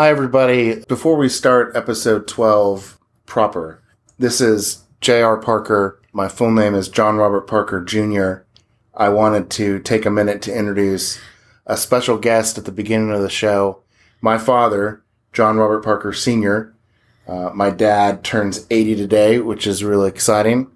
Hi, everybody. Before we start episode 12 proper, this is J.R. Parker. My full name is John Robert Parker, Jr. I wanted to take a minute to introduce a special guest at the beginning of the show. My father, John Robert Parker, Sr. My dad turns 80 today, which is really exciting.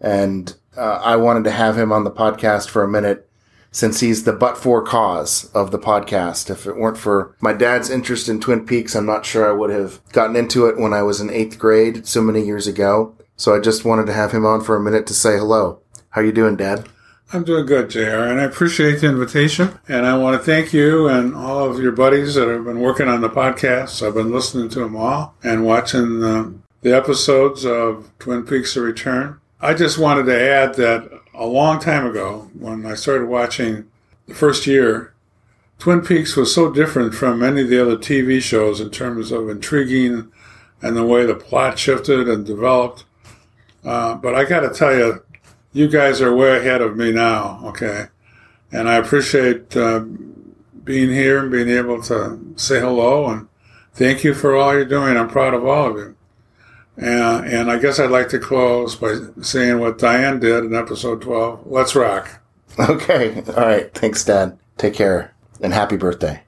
And I wanted to have him on the podcast for a minute, since he's the but-for cause of the podcast. If it weren't for my dad's interest in Twin Peaks, I'm not sure I would have gotten into it when I was in 8th grade so many years ago. So I just wanted to have him on for a minute to say hello. How you doing, Dad? I'm doing good, JR, and I appreciate the invitation. And I want to thank you and all of your buddies that have been working on the podcast. I've been listening to them all and watching the episodes of Twin Peaks: The Return. I just wanted to add that a long time ago, when I started watching the first year, Twin Peaks was so different from any of the other TV shows in terms of intriguing and the way the plot shifted and developed. But I got to tell you, you guys are way ahead of me now, okay? And I appreciate being here and being able to say hello, and thank you for all you're doing. I'm proud of all of you. And I guess I'd like to close by saying what Diane did in episode 12. Let's rock. Okay. All right. Thanks, Dad. Take care. And happy birthday.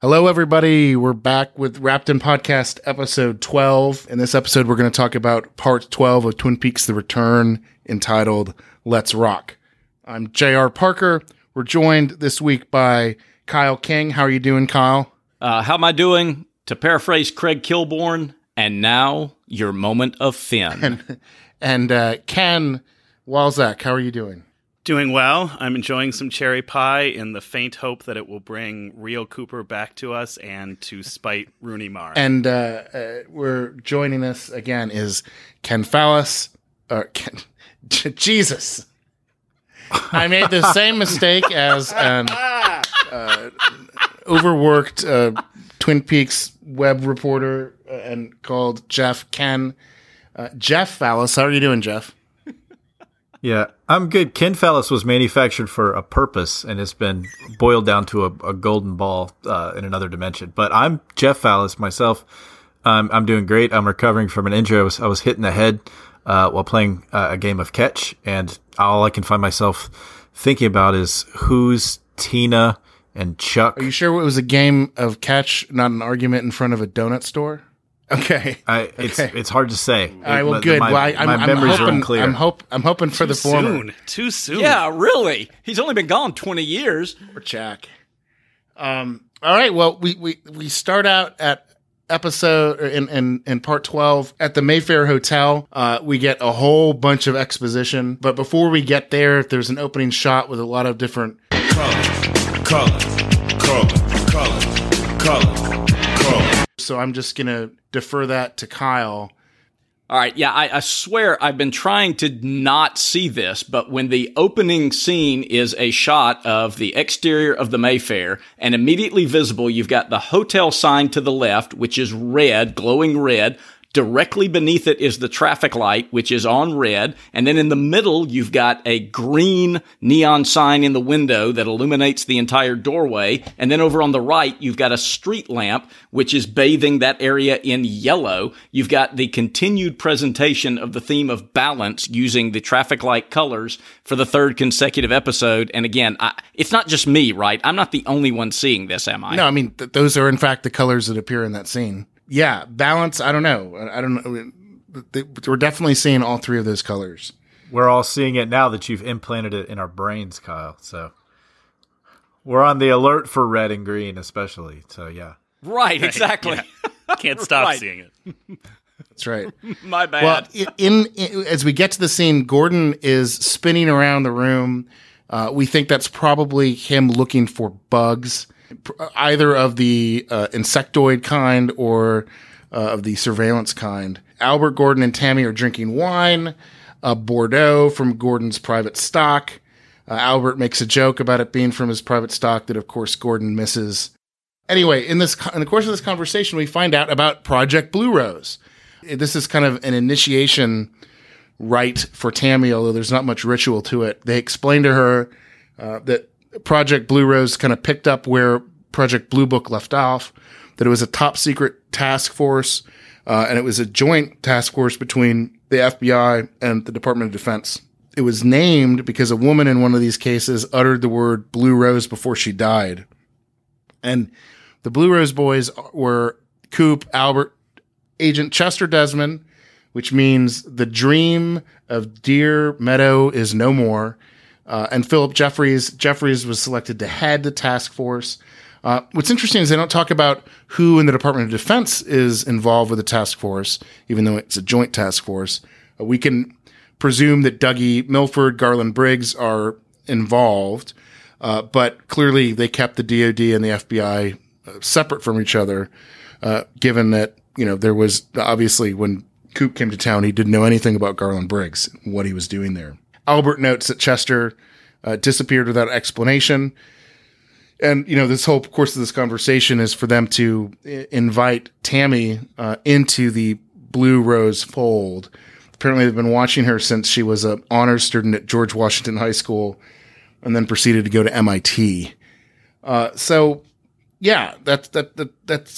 Hello, everybody. We're back with Wrapped In Podcast, episode 12. In this episode, we're going to talk about part 12 of Twin Peaks: The Return, entitled Let's Rock. I'm J.R. Parker. We're joined this week by Kyle King. How are you doing, Kyle? How am I doing? To paraphrase Craig Kilborn, and now your moment of fin. And Ken Walczak, how are you doing? Doing well. I'm enjoying some cherry pie in the faint hope that it will bring Rio Cooper back to us and to spite Rooney Mara. And we're joining us again is Ken Fallis. Jesus. I made the same mistake as an overworked Twin Peaks web reporter and called Jeff Ken. Jeff Fallis. How are you doing, Jeff? Yeah, I'm good. Ken Fallis was manufactured for a purpose, and it's been boiled down to a golden ball in another dimension. But I'm Jeff Fallis myself. I'm doing great. I'm recovering from an injury. I was hit in the head while playing a game of catch, and all I can find myself thinking about is who's Tina and Chuck. Are you sure it was a game of catch, not an argument in front of a donut store? Okay. It's hard to say. All right, well, good. My memories are unclear. I'm hoping for the former. Too soon. Yeah, really. He's only been gone 20 years. Poor Jack. All right, well, we start out at episode in part 12 at the Mayfair Hotel. We get a whole bunch of exposition. But before we get there, there's an opening shot with a lot of different... Color. So I'm just going to defer that to Kyle. All right. Yeah, I swear I've been trying to not see this, but when the opening scene is a shot of the exterior of the Mayfair and immediately visible, you've got the hotel sign to the left, which is red, glowing red. Directly beneath it is the traffic light, which is on red. And then in the middle, you've got a green neon sign in the window that illuminates the entire doorway. And then over on the right, you've got a street lamp, which is bathing that area in yellow. You've got the continued presentation of the theme of balance using the traffic light colors for the third consecutive episode. And again, it's not just me, right? I'm not the only one seeing this, am I? No, I mean, those are in fact the colors that appear in that scene. Yeah, balance, I don't know. We're definitely seeing all three of those colors. We're all seeing it now that you've implanted it in our brains, Kyle. So we're on the alert for red and green especially. So, yeah. Right, exactly. Yeah. Can't stop seeing it. That's right. My bad. Well, as we get to the scene, Gordon is spinning around the room. We think that's probably him looking for bugs. Either of the insectoid kind or of the surveillance kind. Albert, Gordon, and Tammy are drinking wine, Bordeaux from Gordon's private stock. Albert makes a joke about it being from his private stock that, of course, Gordon misses. Anyway, in the course of this conversation, we find out about Project Blue Rose. This is kind of an initiation rite for Tammy, although there's not much ritual to it. They explain to her that Project Blue Rose kind of picked up where Project Blue Book left off, that it was a top secret task force, and it was a joint task force between the FBI and the Department of Defense. It was named because a woman in one of these cases uttered the word Blue Rose before she died. And the Blue Rose boys were Coop, Albert, Agent Chester Desmond, which means the dream of Deer Meadow is no more. And Philip Jeffries. Jeffries was selected to head the task force. What's interesting is they don't talk about who in the Department of Defense is involved with the task force, even though it's a joint task force. We can presume that Dougie Milford, Garland Briggs are involved, but clearly they kept the DOD and the FBI separate from each other, given that, you know, there was obviously when Coop came to town, he didn't know anything about Garland Briggs, what he was doing there. Albert notes that Chester disappeared without explanation. And, you know, this whole course of this conversation is for them to invite Tammy into the Blue Rose fold. Apparently, they've been watching her since she was an honors student at George Washington High School and then proceeded to go to MIT. That's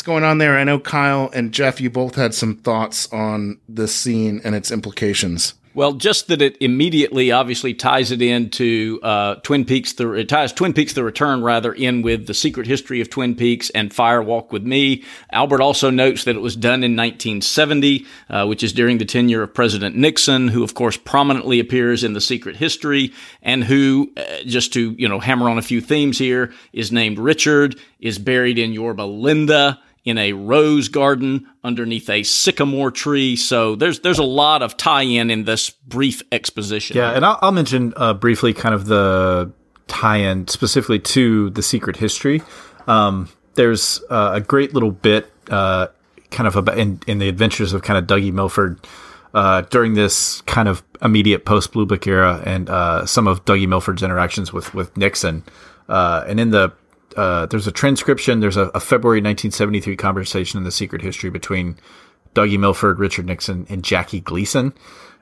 going on there. I know, Kyle and Jeff, you both had some thoughts on this scene and its implications. Well, just that it immediately obviously ties it into Twin Peaks. It ties Twin Peaks The Return, rather, in with The Secret History of Twin Peaks and Fire Walk With Me. Albert also notes that it was done in 1970, which is during the tenure of President Nixon, who, of course, prominently appears in The Secret History and who, just to, you know, hammer on a few themes here, is named Richard, is buried in Yorba Linda, in a rose garden underneath a sycamore tree. So there's a lot of tie-in in this brief exposition. Yeah, and I'll mention briefly kind of the tie-in specifically to The Secret History. There's a great little bit kind of about in the adventures of kind of Dougie Milford during this kind of immediate post-Blue Book era and some of Dougie Milford's interactions with Nixon. And in the there's a transcription. There's a February 1973 conversation in The Secret History between Dougie Milford, Richard Nixon, and Jackie Gleason.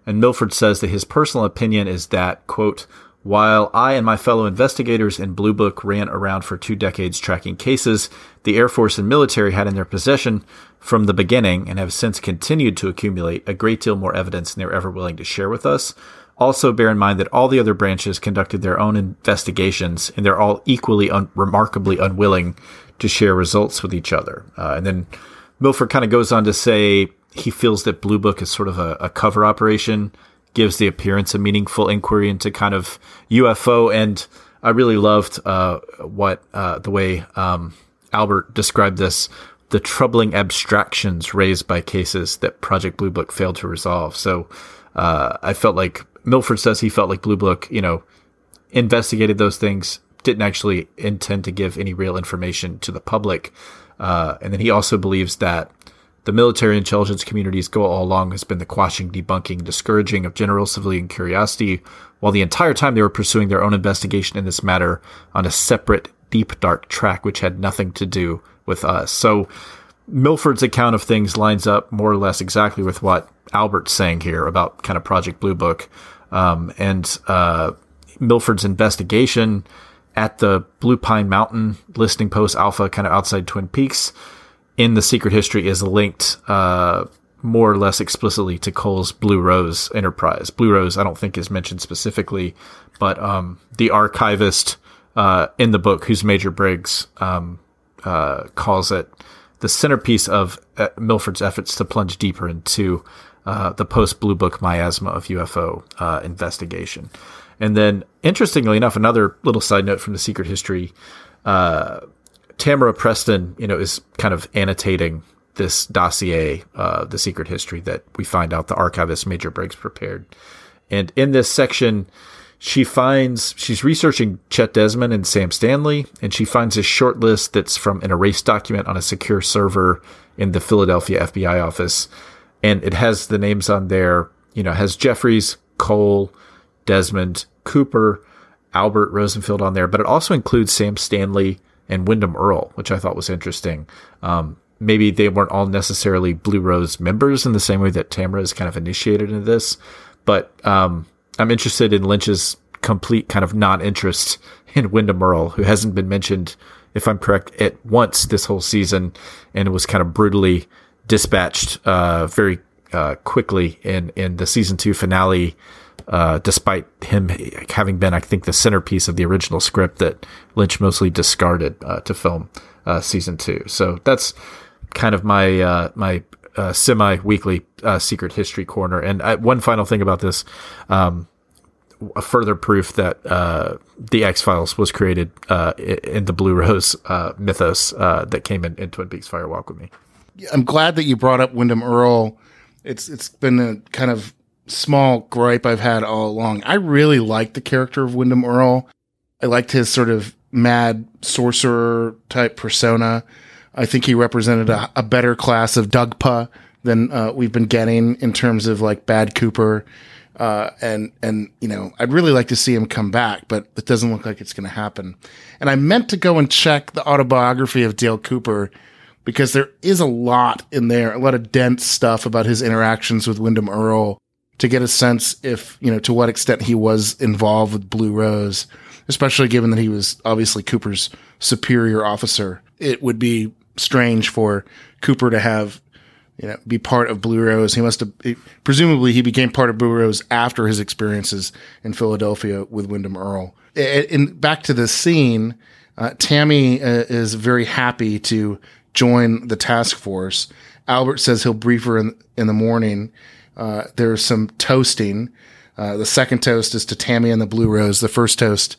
And Milford says that his personal opinion is that, quote, while I and my fellow investigators in Blue Book ran around for 2 decades tracking cases the Air Force and military had in their possession from the beginning and have since continued to accumulate a great deal more evidence than they're ever willing to share with us. Also bear in mind that all the other branches conducted their own investigations, and they're all equally remarkably unwilling to share results with each other. And then Milford kind of goes on to say he feels that Blue Book is sort of a cover operation, gives the appearance of meaningful inquiry into kind of UFO. And I really loved the way Albert described this, the troubling abstractions raised by cases that Project Blue Book failed to resolve. So I felt like Milford says he felt like Blue Book, you know, investigated those things, didn't actually intend to give any real information to the public. And then he also believes that The military intelligence community's goal all along has been the quashing, debunking, discouraging of general civilian curiosity, while the entire time they were pursuing their own investigation in this matter on a separate, deep, dark track which had nothing to do with us. So Milford's account of things lines up more or less exactly with what Albert's saying here about kind of Project Blue Book. And Milford's investigation at the Blue Pine Mountain listening post Alpha, kind of outside Twin Peaks, in the Secret History is linked more or less explicitly to Cole's Blue Rose enterprise. Blue Rose, I don't think, is mentioned specifically, but the archivist in the book, who's Major Briggs, calls it the centerpiece of Milford's efforts to plunge deeper into the post-Blue Book miasma of UFO investigation. And then, interestingly enough, another little side note from the Secret History, Tamara Preston, is kind of annotating this dossier, the Secret History, that we find out the archivist Major Briggs prepared. And in this section, she's researching Chet Desmond and Sam Stanley, and she finds a short list that's from an erased document on a secure server in the Philadelphia FBI office. And it has the names on there, has Jeffries, Cole, Desmond, Cooper, Albert Rosenfield on there, but it also includes Sam Stanley and Wyndham Earle, which I thought was interesting. Maybe they weren't all necessarily Blue Rose members in the same way that Tamara is kind of initiated into this, but I'm interested in Lynch's complete kind of non-interest in Wyndham Earle, who hasn't been mentioned, if I'm correct, at once this whole season, and was kind of brutally dispatched very quickly in the season 2 finale, despite him having been, I think, the centerpiece of the original script that Lynch mostly discarded to film season 2. So that's kind of my semi-weekly Secret History corner. And one final thing about this, a further proof that the X-Files was created in the Blue Rose mythos that came in Twin Peaks Fire Walk With Me. I'm glad that you brought up Wyndham Earle. It's been a kind of small gripe I've had all along. I really liked the character of Wyndham Earle. I liked his sort of mad sorcerer type persona. I think he represented a better class of Dugpa than we've been getting in terms of like Bad Cooper. And I'd really like to see him come back, but it doesn't look like it's going to happen. And I meant to go and check the autobiography of Dale Cooper, because there is a lot in there, a lot of dense stuff about his interactions with Wyndham Earle, to get a sense if, to what extent he was involved with Blue Rose, especially given that he was obviously Cooper's superior officer. It would be strange for Cooper to have, be part of Blue Rose. He must have, presumably he became part of Blue Rose after his experiences in Philadelphia with Wyndham Earle. And back to the scene, Tammy is very happy to join the task force. Albert says he'll brief her in the morning. There's some toasting. The second toast is to Tammy and the Blue Rose. The first toast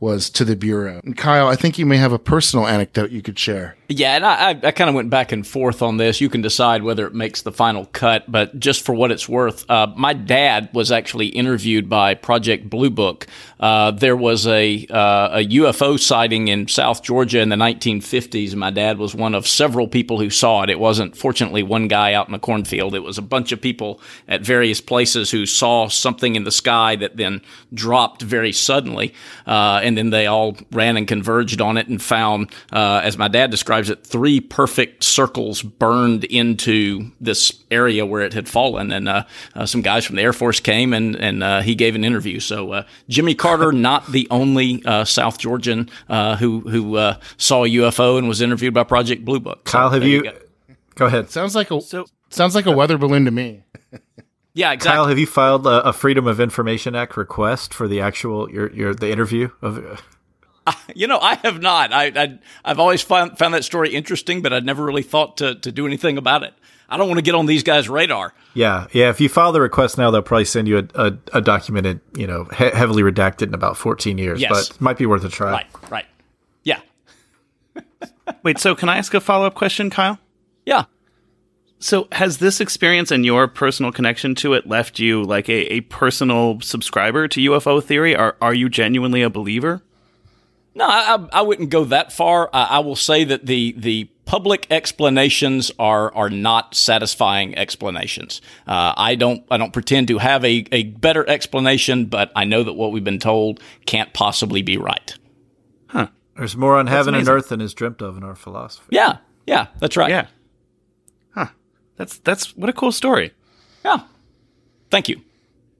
was to the Bureau. And Kyle, I think you may have a personal anecdote you could share. Yeah, and I kind of went back and forth on this. You can decide whether it makes the final cut, but just for what it's worth, my dad was actually interviewed by Project Blue Book. There was a UFO sighting in South Georgia in the 1950s, and my dad was one of several people who saw it. It wasn't, fortunately, one guy out in the cornfield. It was a bunch of people at various places who saw something in the sky that then dropped very suddenly, and then they all ran and converged on it and found, as my dad describes it, 3 perfect circles burned into this area where it had fallen. And some guys from the Air Force came, and he gave an interview. So Jimmy Carter, not the only South Georgian who saw a UFO and was interviewed by Project Blue Book. Kyle, go ahead. Sounds like a weather balloon to me. Yeah, exactly. Kyle, have you filed a Freedom of Information Act request for the actual the interview of? I have not. I've always found that story interesting, but I'd never really thought to do anything about it. I don't want to get on these guys' radar. Yeah. If you file the request now, they'll probably send you a documented, heavily redacted in about 14 years. Yes. But it might be worth a try. Right. Yeah. Wait, so can I ask a follow-up question, Kyle? Yeah. So has this experience and your personal connection to it left you like a personal subscriber to UFO theory? Are you genuinely a believer? No, I wouldn't go that far. I will say that the public explanations are not satisfying explanations. I don't pretend to have a better explanation, but I know that what we've been told can't possibly be right. Huh. There's more on heaven and earth than is dreamt of in our philosophy. Yeah. Yeah, that's right. Yeah. Huh. That's what a cool story. Yeah. Thank you.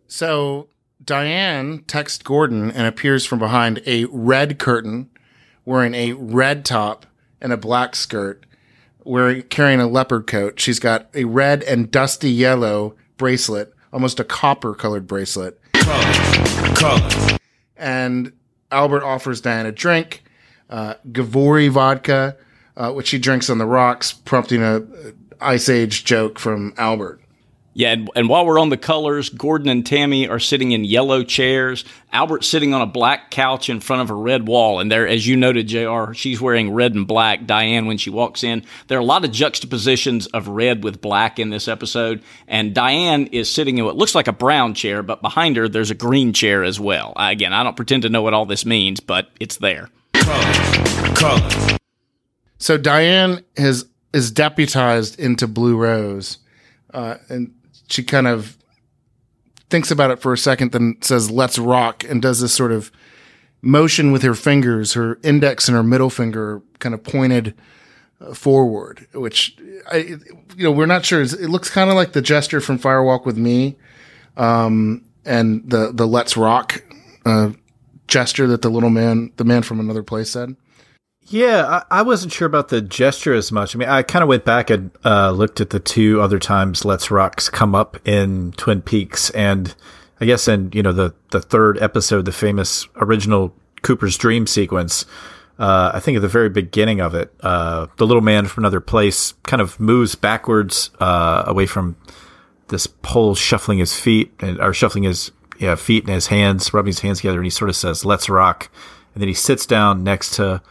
So Diane texts Gordon and appears from behind a red curtain wearing a red top and a black skirt, carrying a leopard coat. She's got a red and dusty yellow bracelet, almost a copper-colored bracelet. Color. And Albert offers Diane a drink, Gavori vodka, which she drinks on the rocks, prompting an Ice Age joke from Albert. Yeah, and while we're on the colors, Gordon and Tammy are sitting in yellow chairs. Albert's sitting on a black couch in front of a red wall. And there, as you noted, JR, she's wearing red and black. Diane, when she walks in, there are a lot of juxtapositions of red with black in this episode. And Diane is sitting in what looks like a brown chair, but behind her, there's a green chair as well. Again, I don't pretend to know what all this means, but it's there. Color. So Diane is deputized into Blue Rose. And she kind of thinks about it for a second, then says, "Let's rock," and does this sort of motion with her fingers, her index and her middle finger kind of pointed forward, which, we're not sure. It looks kind of like the gesture from Fire Walk with Me, and the "Let's rock" gesture that the man from another place said. Yeah, I wasn't sure about the gesture as much. I mean, I kind of went back and looked at the two other times "Let's Rock's" come up in Twin Peaks, and I guess in the third episode, the famous original Cooper's Dream sequence. I think at the very beginning of it, the little man from another place kind of moves backwards away from this pole, shuffling his feet and his hands, rubbing his hands together, and he sort of says "Let's rock," and then he sits down next to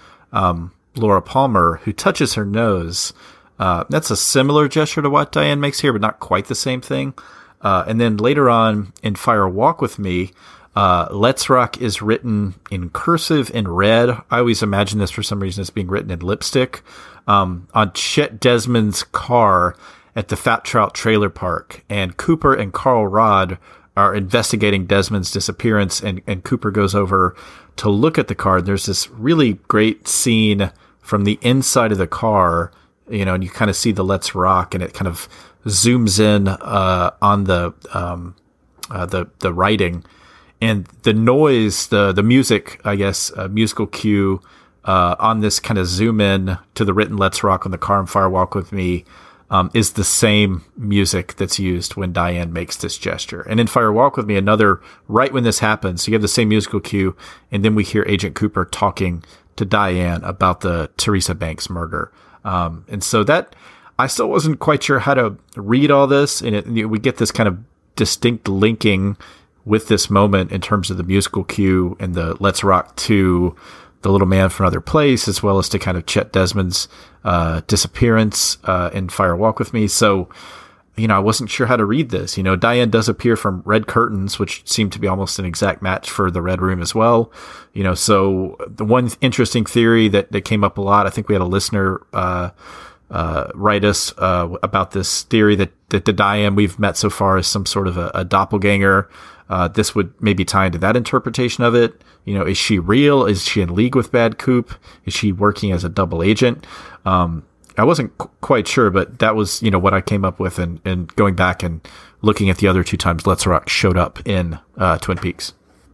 Laura Palmer, who touches her nose. That's a similar gesture to what Diane makes here, but not quite the same thing. And then later on in Fire Walk with Me, "Let's Rock" is written in cursive in red. I always imagine this for some reason as being written in lipstick, on Chet Desmond's car at the Fat Trout Trailer Park. And Cooper and Carl Rod are investigating Desmond's disappearance, and Cooper goes over to look at the car. There's this really great scene from the inside of the car, and you kind of see the "Let's Rock," and it kind of zooms in on the writing, and the noise, the music, I guess, musical cue on this kind of zoom in to the written "Let's Rock" on the car and Fire Walk with Me. Is the same music that's used when Diane makes this gesture. And in Fire Walk With Me, right when this happens, you have the same musical cue, and then we hear Agent Cooper talking to Diane about the Teresa Banks murder. And so that, I still wasn't quite sure how to read all this, and we get this kind of distinct linking with this moment in terms of the musical cue and the "Let's Rock" to the little man from another place, as well as to kind of Chet Desmond's disappearance in Fire Walk With Me. So, I wasn't sure how to read this. Diane does appear from red curtains, which seem to be almost an exact match for the red room as well. So the one interesting theory that came up a lot, I think we had a listener write us about this theory that the Diane we've met so far is some sort of a doppelganger. This would maybe tie into that interpretation of it. Is she real? Is she in league with Bad Coop? Is she working as a double agent? I wasn't quite sure, but that was, what I came up with, and going back and looking at the other two times "Let's Rock" showed up in Twin Peaks.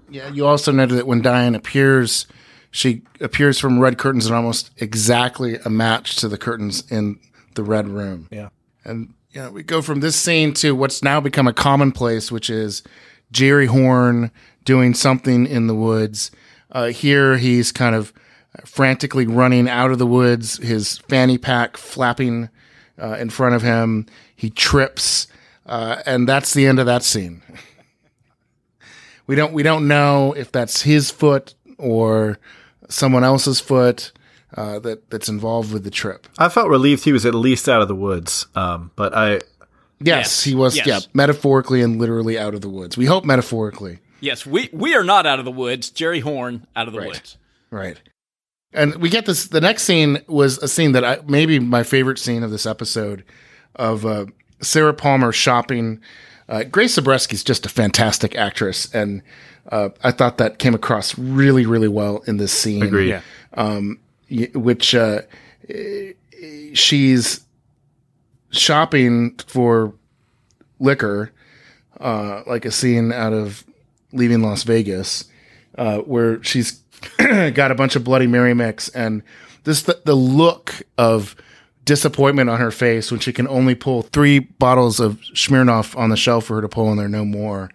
Yeah, you also noted that when Diane appears, she appears from red curtains and almost exactly a match to the curtains in the red room. Yeah. And we go from this scene to what's now become a commonplace, which is Jerry Horn doing something in the woods. Here he's kind of frantically running out of the woods, his fanny pack flapping in front of him. He trips, and that's the end of that scene. We don't know if that's his foot or someone else's foot that's involved with the trip. I felt relieved he was at least out of the woods, but I... Yes, he was. Yes. Yeah, metaphorically and literally out of the woods. We hope metaphorically. Yes, we are not out of the woods. Jerry Horn out of the woods. Right. And we get this. The next scene was a scene that maybe my favorite scene of this episode of Sarah Palmer shopping. Grace Zabriskie is just a fantastic actress, and I thought that came across really, really well in this scene. Agreed. Yeah. Which she's shopping for liquor, like a scene out of Leaving Las Vegas, where she's got a bunch of Bloody Mary mix, and this the look of disappointment on her face when she can only pull 3 bottles of Smirnoff on the shelf for her to pull, and there are no more.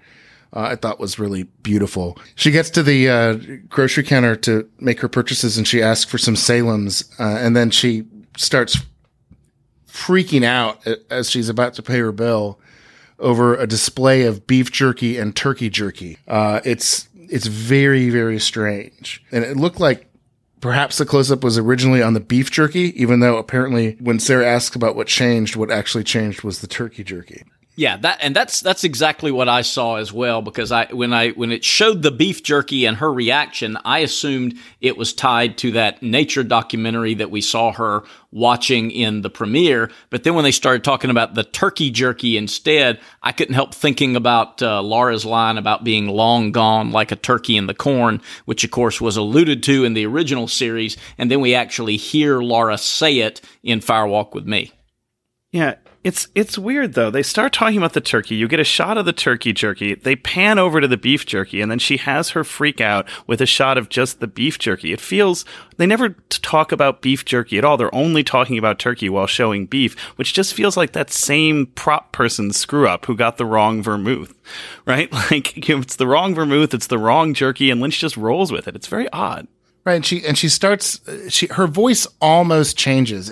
I thought was really beautiful. She gets to the grocery counter to make her purchases, and she asks for some Salem's, and then she starts freaking out as she's about to pay her bill over a display of beef jerky and turkey jerky. It's very, very strange, and it looked like perhaps the close-up was originally on the beef jerky, even though apparently when Sarah asks about what changed, what actually changed was the turkey jerky. Yeah, that's exactly what I saw as well, because when it showed the beef jerky and her reaction, I assumed it was tied to that nature documentary that we saw her watching in the premiere. But then when they started talking about the turkey jerky instead, I couldn't help thinking about Laura's line about being long gone like a turkey in the corn, which of course was alluded to in the original series. And then we actually hear Laura say it in Firewalk with Me. Yeah. It's weird, though. They start talking about the turkey. You get a shot of the turkey jerky. They pan over to the beef jerky, and then she has her freak out with a shot of just the beef jerky. It feels they never talk about beef jerky at all. They're only talking about turkey while showing beef, which just feels like that same prop person screw-up who got the wrong vermouth, right? Like, it's the wrong vermouth, it's the wrong jerky, and Lynch just rolls with it. It's very odd. Right, and she starts, her voice almost changes.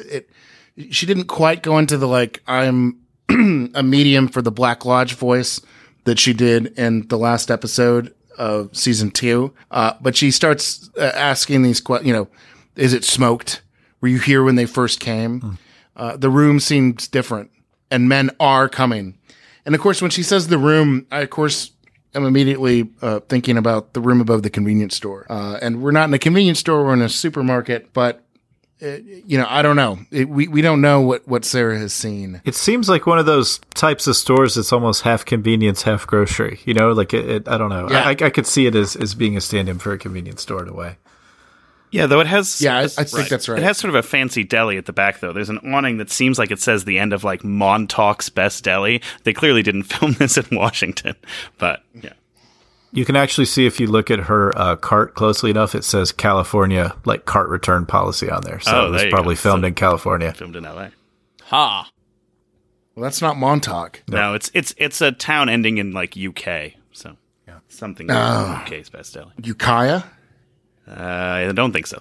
She didn't quite go into the, like, I'm a medium for the Black Lodge voice that she did in the last episode of season 2. But she starts asking these questions, is it smoked? Were you here when they first came? The room seems different, and men are coming. And, of course, when she says the room, I, of course, am immediately thinking about the room above the convenience store. And we're not in a convenience store. We're in a supermarket, but... I don't know. We don't know what Sarah has seen. It seems like one of those types of stores that's almost half convenience, half grocery. I don't know. Yeah. I could see it as being a stand-in for a convenience store in a way. Yeah, though it has... Yeah, I think that's right. It has sort of a fancy deli at the back, though. There's an awning that seems like it says the end of, like, Montauk's Best Deli. They clearly didn't film this in Washington, but, yeah. You can actually see if you look at her cart closely enough, it says California, like, cart return policy on there. So it was probably filmed in California. Filmed in LA. Ha. Well, that's not Montauk. No, it's a town ending in, like, UK. So yeah. Something like UK's Best Deli. Ukiah? I don't think so.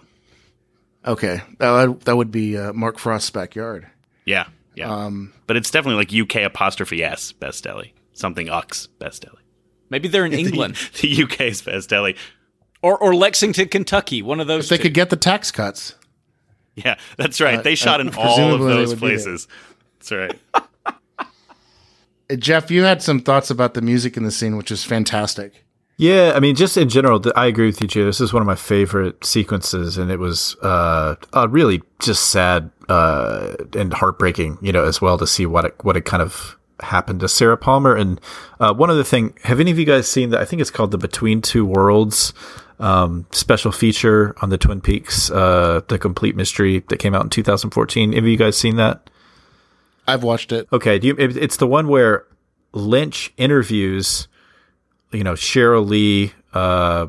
Okay. That would be Mark Frost's backyard. Yeah. Yeah. But it's definitely like UK apostrophe S Best Deli. Something Ux Best Deli. Maybe they're in England. The UK's Best Deli. Or Lexington, Kentucky, one of those. If they could get the tax cuts. Yeah, that's right. They shot in all of those places. That's right. Jeff, you had some thoughts about the music in the scene, which is fantastic. Yeah, I mean, just in general, I agree with you, Jay. This is one of my favorite sequences, and it was really just sad and heartbreaking, as well, to see what it kind of happened to Sarah Palmer. And one other thing, have any of you guys seen that? I think it's called the Between Two Worlds special feature on the Twin Peaks, the Complete Mystery that came out in 2014. Have you guys seen that? I've watched it. Okay. It's the one where Lynch interviews, Sheryl Lee,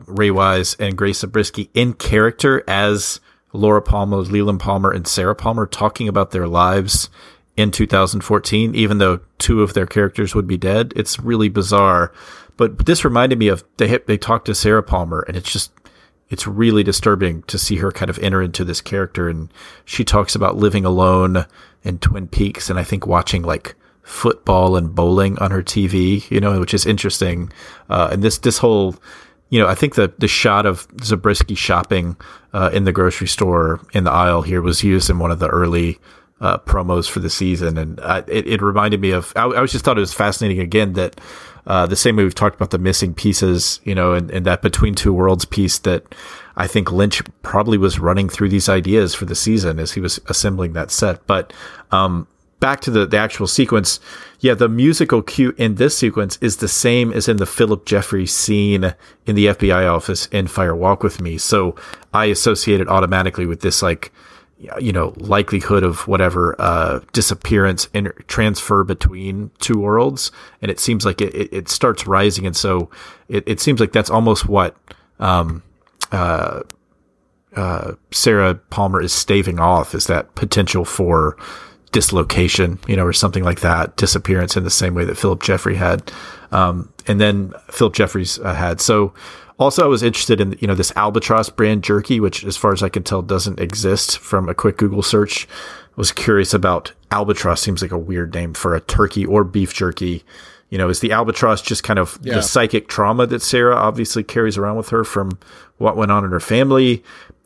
Ray Wise, and Grace Zabriskie in character as Laura Palmer, Leland Palmer, and Sarah Palmer, talking about their lives in 2014, even though 2 of their characters would be dead. It's really bizarre. But this reminded me of they talked to Sarah Palmer, and it's really disturbing to see her kind of enter into this character. And she talks about living alone in Twin Peaks, and I think watching like football and bowling on her TV, which is interesting. And this whole, I think the shot of Zabriskie shopping in the grocery store in the aisle here was used in one of the early promos for the season, and it reminded me of. I was just thought it was fascinating again that the same way we've talked about the missing pieces, and that Between Two Worlds piece that I think Lynch probably was running through these ideas for the season as he was assembling that set. But back to the actual sequence. Yeah, the musical cue in this sequence is the same as in the Philip Jeffrey scene in the FBI office in Fire Walk With Me. So I associate it automatically with this, like, you know, likelihood of whatever disappearance and transfer between two worlds. And it seems like it starts rising. And so it seems like that's almost what Sarah Palmer is staving off, is that potential for dislocation, you know, or something like that, disappearance in the same way that Philip Jeffrey had. And then Philip Jeffries had. So also I was interested in, you know, this Albatross brand jerky, which as far as I can tell doesn't exist from a quick Google search. I was curious about Albatross. Seems like a weird name for a turkey or beef jerky. You know, is the Albatross just kind of the psychic trauma that Sarah obviously carries around with her from what went on in her family?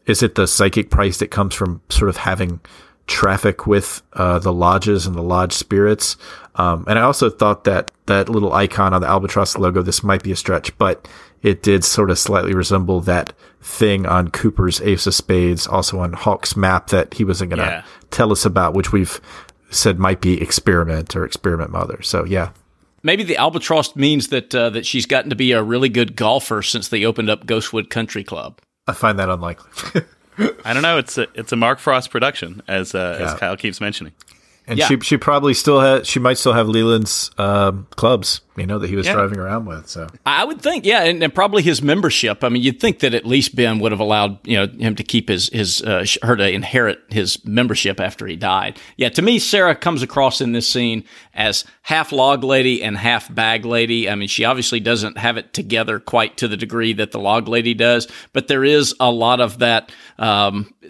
Is it the psychic price that comes from sort of having traffic with the lodges and the lodge spirits? And I also thought that that little icon on the Albatross logo, this might be a stretch, but it did sort of slightly resemble that thing on Cooper's Ace of Spades, also on Hawk's map that he wasn't going to tell us about, which we've said might be Experiment or Experiment Mother. So, yeah. Maybe the Albatross means that that she's gotten to be a really good golfer since they opened up Ghostwood Country Club. I find that unlikely. I don't know. It's a Mark Frost production, as Kyle keeps mentioning. And she probably still has, she might still have Leland's clubs, you know, that he was driving around with. So I would think, and probably his membership. I mean, you'd think that at least Ben would have allowed, you know, him to keep her to inherit his membership after he died. Yeah, to me, Sarah comes across in this scene as half log lady and half bag lady. I mean, she obviously doesn't have it together quite to the degree that the log lady does, but there is a lot of that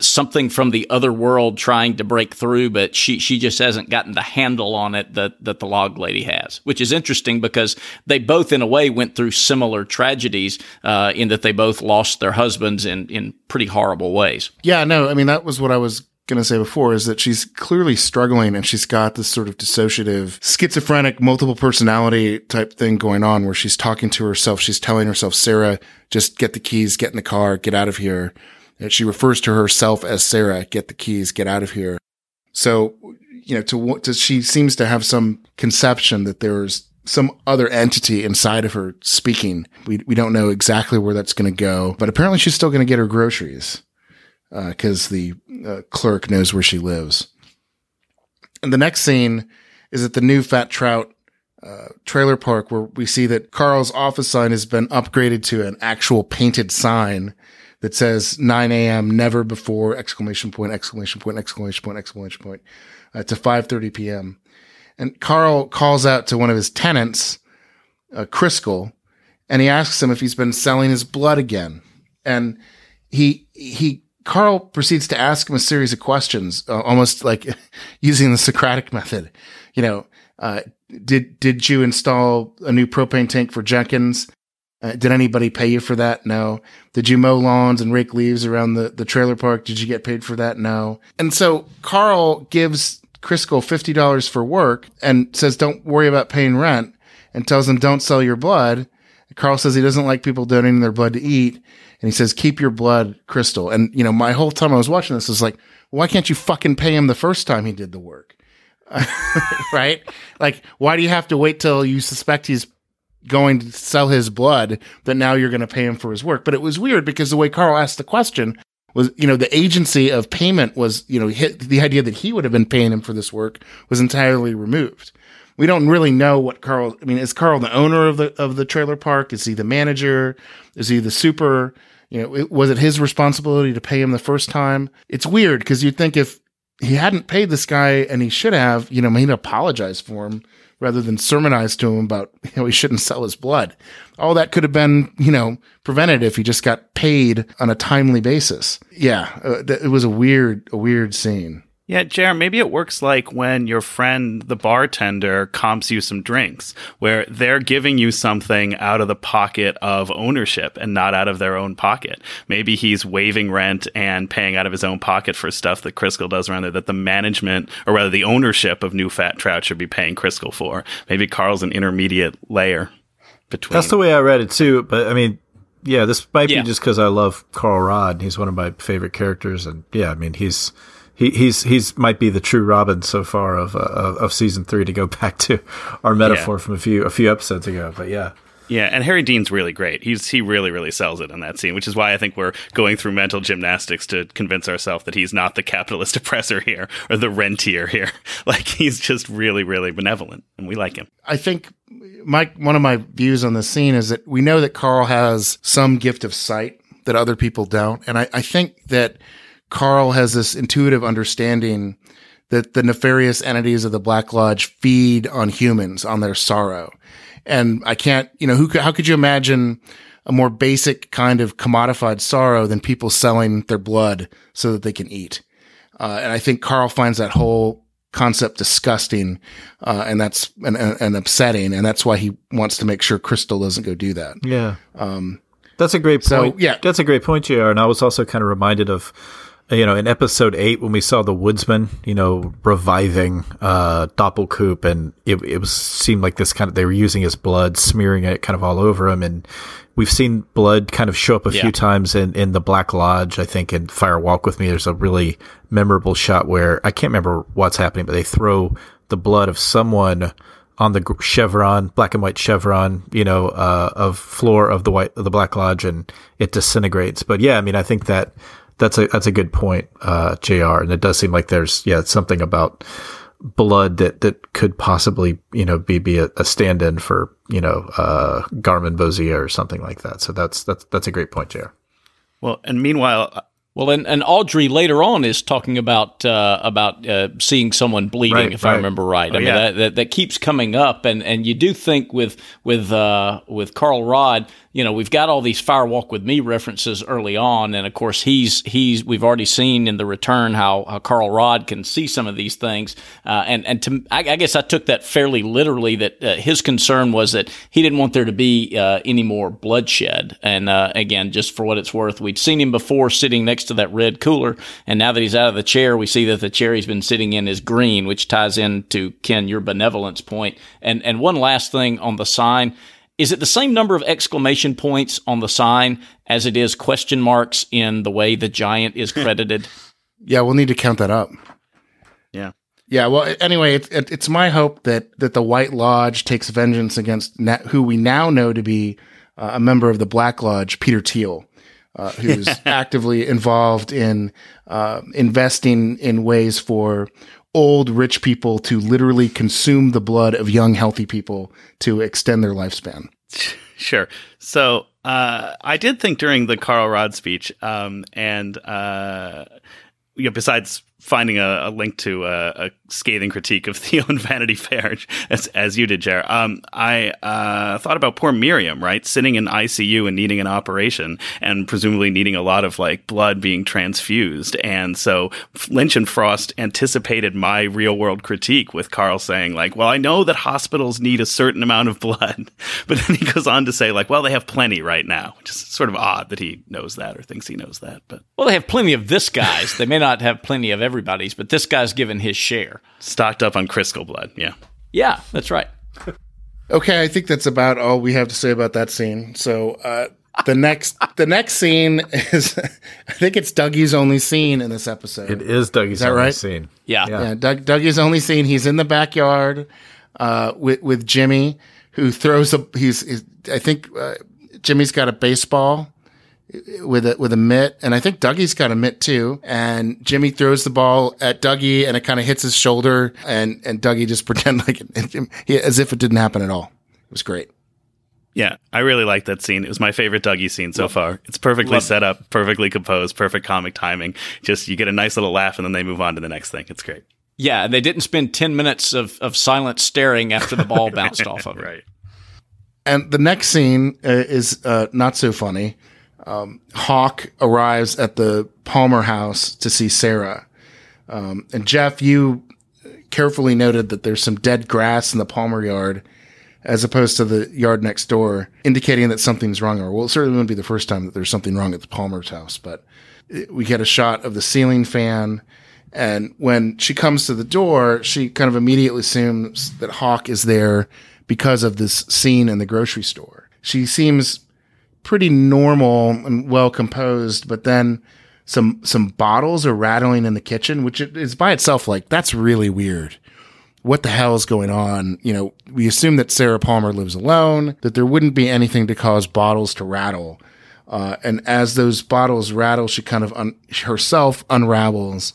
something from the other world trying to break through, but she just has hasn't gotten the handle on it that the log lady has, which is interesting because they both, in a way, went through similar tragedies in that they both lost their husbands in pretty horrible ways. Yeah, no, I mean, that was what I was going to say before, is that she's clearly struggling and she's got this sort of dissociative, schizophrenic, multiple personality type thing going on where she's talking to herself. She's telling herself, Sarah, just get the keys, get in the car, get out of here. And she refers to herself as Sarah, get the keys, get out of here. So, you know, she seems to have some conception that there's some other entity inside of her speaking. We don't know exactly where that's going to go, but apparently she's still going to get her groceries because the clerk knows where she lives. And the next scene is at the new Fat Trout trailer park, where we see that Carl's office sign has been upgraded to an actual painted sign that says 9 a.m. never before ... to 5:30 p.m. And Carl calls out to one of his tenants, Criskel, and he asks him if he's been selling his blood again. And Carl proceeds to ask him a series of questions, almost like using the Socratic method. You know, did you install a new propane tank for Jenkins? Did anybody pay you for that? No. Did you mow lawns and rake leaves around the trailer park? Did you get paid for that? No. And so Carl gives Criskel $50 for work and says, don't worry about paying rent, and tells him, don't sell your blood. And Carl says he doesn't like people donating their blood to eat. And he says, keep your blood, Cristel. And, you know, my whole time I was watching this, I was like, why can't you fucking pay him the first time he did the work? Right? Like, why do you have to wait till you suspect he's going to sell his blood that now you're going to pay him for his work? But it was weird because the way Carl asked the question was, you know, the agency of payment was, you know, the idea that he would have been paying him for this work was entirely removed. We don't really know what Carl, I mean, is Carl the owner of the trailer park? Is he the manager? Is he the super? You know, was it his responsibility to pay him the first time? It's weird because you'd think if he hadn't paid this guy, and he should have, you know, he'd apologize for him, rather than sermonize to him about, you know, he shouldn't sell his blood. All that could have been, you know, prevented if he just got paid on a timely basis. Yeah, it was a weird scene. Yeah, Jer, maybe it works like when your friend, the bartender, comps you some drinks, where they're giving you something out of the pocket of ownership and not out of their own pocket. Maybe he's waiving rent and paying out of his own pocket for stuff that Criskel does around there that the management, or rather the ownership of New Fat Trout, should be paying Criskel for. Maybe Carl's an intermediate layer between. That's the way I read it too, but I mean, yeah, this might be just because I love Carl Rod. He's one of my favorite characters, and yeah, I mean he's might be the true Robin so far of season 3. To go back to our metaphor from a few episodes ago, but yeah. Yeah, and Harry Dean's really great. He really, really sells it in that scene, which is why I think we're going through mental gymnastics to convince ourselves that he's not the capitalist oppressor here or the rentier here. Like, he's just really, really benevolent, and we like him. I think one of my views on this scene is that we know that Carl has some gift of sight that other people don't, and I think that Carl has this intuitive understanding that the nefarious entities of the Black Lodge feed on humans, on their sorrow. And I can't, how could you imagine a more basic kind of commodified sorrow than people selling their blood so that they can eat? And I think Carl finds that whole concept disgusting, and upsetting. And that's why he wants to make sure Crystal doesn't go do that. Yeah. That's a great point. So, yeah. That's a great point, JR. And I was also kind of reminded of, in episode 8, when we saw the woodsman, reviving Doppelkoop, and it seemed like this kind of, they were using his blood, smearing it kind of all over him. And we've seen blood kind of show up a few times in the Black Lodge, I think, in Fire Walk With Me. There's a really memorable shot where I can't remember what's happening, but they throw the blood of someone on the chevron, black and white chevron, of floor of the Black Lodge, and it disintegrates. But yeah, I mean, I think that. That's a good point, JR. And it does seem like there's something about blood that could possibly be a stand-in for Garmin Bozier or something like that. So that's a great point, JR. Well, and meanwhile, and Audrey later on is talking about seeing someone bleeding, if I remember right. I mean that keeps coming up, and you do think with Carl Rod. We've got all these Fire Walk With Me references early on, and of course we've already seen in The Return how Carl Rod can see some of these things, and I guess I took that fairly literally that his concern was that he didn't want there to be any more bloodshed. And again, just for what it's worth, we'd seen him before sitting next to that red cooler, and now that he's out of the chair, we see that the chair he's been sitting in is green, which ties into, Ken, your benevolence point. And one last thing on the sign. Is it the same number of exclamation points on the sign as it is question marks in the way the giant is credited? Yeah, we'll need to count that up. Yeah. Yeah, well, anyway, it's my hope that the White Lodge takes vengeance against who we now know to be a member of the Black Lodge, Peter Thiel, who's actively involved in investing in ways for old rich people to literally consume the blood of young healthy people to extend their lifespan. Sure. So I did think during the Carl Rod speech, besides finding a link to a scathing critique of Thiel and Vanity Fair, as you did, Jer, I thought about poor Miriam, right? Sitting in ICU and needing an operation, and presumably needing a lot of blood being transfused. And so Lynch and Frost anticipated my real world critique with Carl saying well, I know that hospitals need a certain amount of blood, but then he goes on to say well, they have plenty right now, which is sort of odd that he knows that or thinks he knows that. But well, they have plenty of this guy's. They may not have plenty of everybody's, but this guy's given his share. Stocked up on Crisco blood. Yeah, that's right. Okay, I think that's about all we have to say about that scene. So the next scene is, I think it's Dougie's only scene in this episode. It is Dougie's only scene. Yeah. Dougie's only scene. He's in the backyard with Jimmy, who throws a. I think Jimmy's got a baseball with a mitt, and I think Dougie's got a mitt too, and Jimmy throws the ball at Dougie and it kind of hits his shoulder, and Dougie just pretend as if it didn't happen at all. It was great. Yeah, I really liked that scene. It was my favorite Dougie scene so far. It's perfectly set up, perfectly composed, perfect comic timing. Just you get a nice little laugh and then they move on to the next thing. It's great. Yeah, they didn't spend 10 minutes of silent staring after the ball bounced off of it. Right. And the next scene is not so funny. Hawk arrives at the Palmer house to see Sarah. And Jeff, you carefully noted that there's some dead grass in the Palmer yard as opposed to the yard next door, indicating that something's wrong. Or, well, it certainly wouldn't be the first time that there's something wrong at the Palmer's house, but we get a shot of the ceiling fan. And when she comes to the door, she kind of immediately assumes that Hawk is there because of this scene in the grocery store. She seems pretty normal and well composed, but then some bottles are rattling in the kitchen, which is by itself like, that's really weird. What the hell is going on? You know, we assume that Sarah Palmer lives alone, that there wouldn't be anything to cause bottles to rattle. And as those bottles rattle, she kind of herself unravels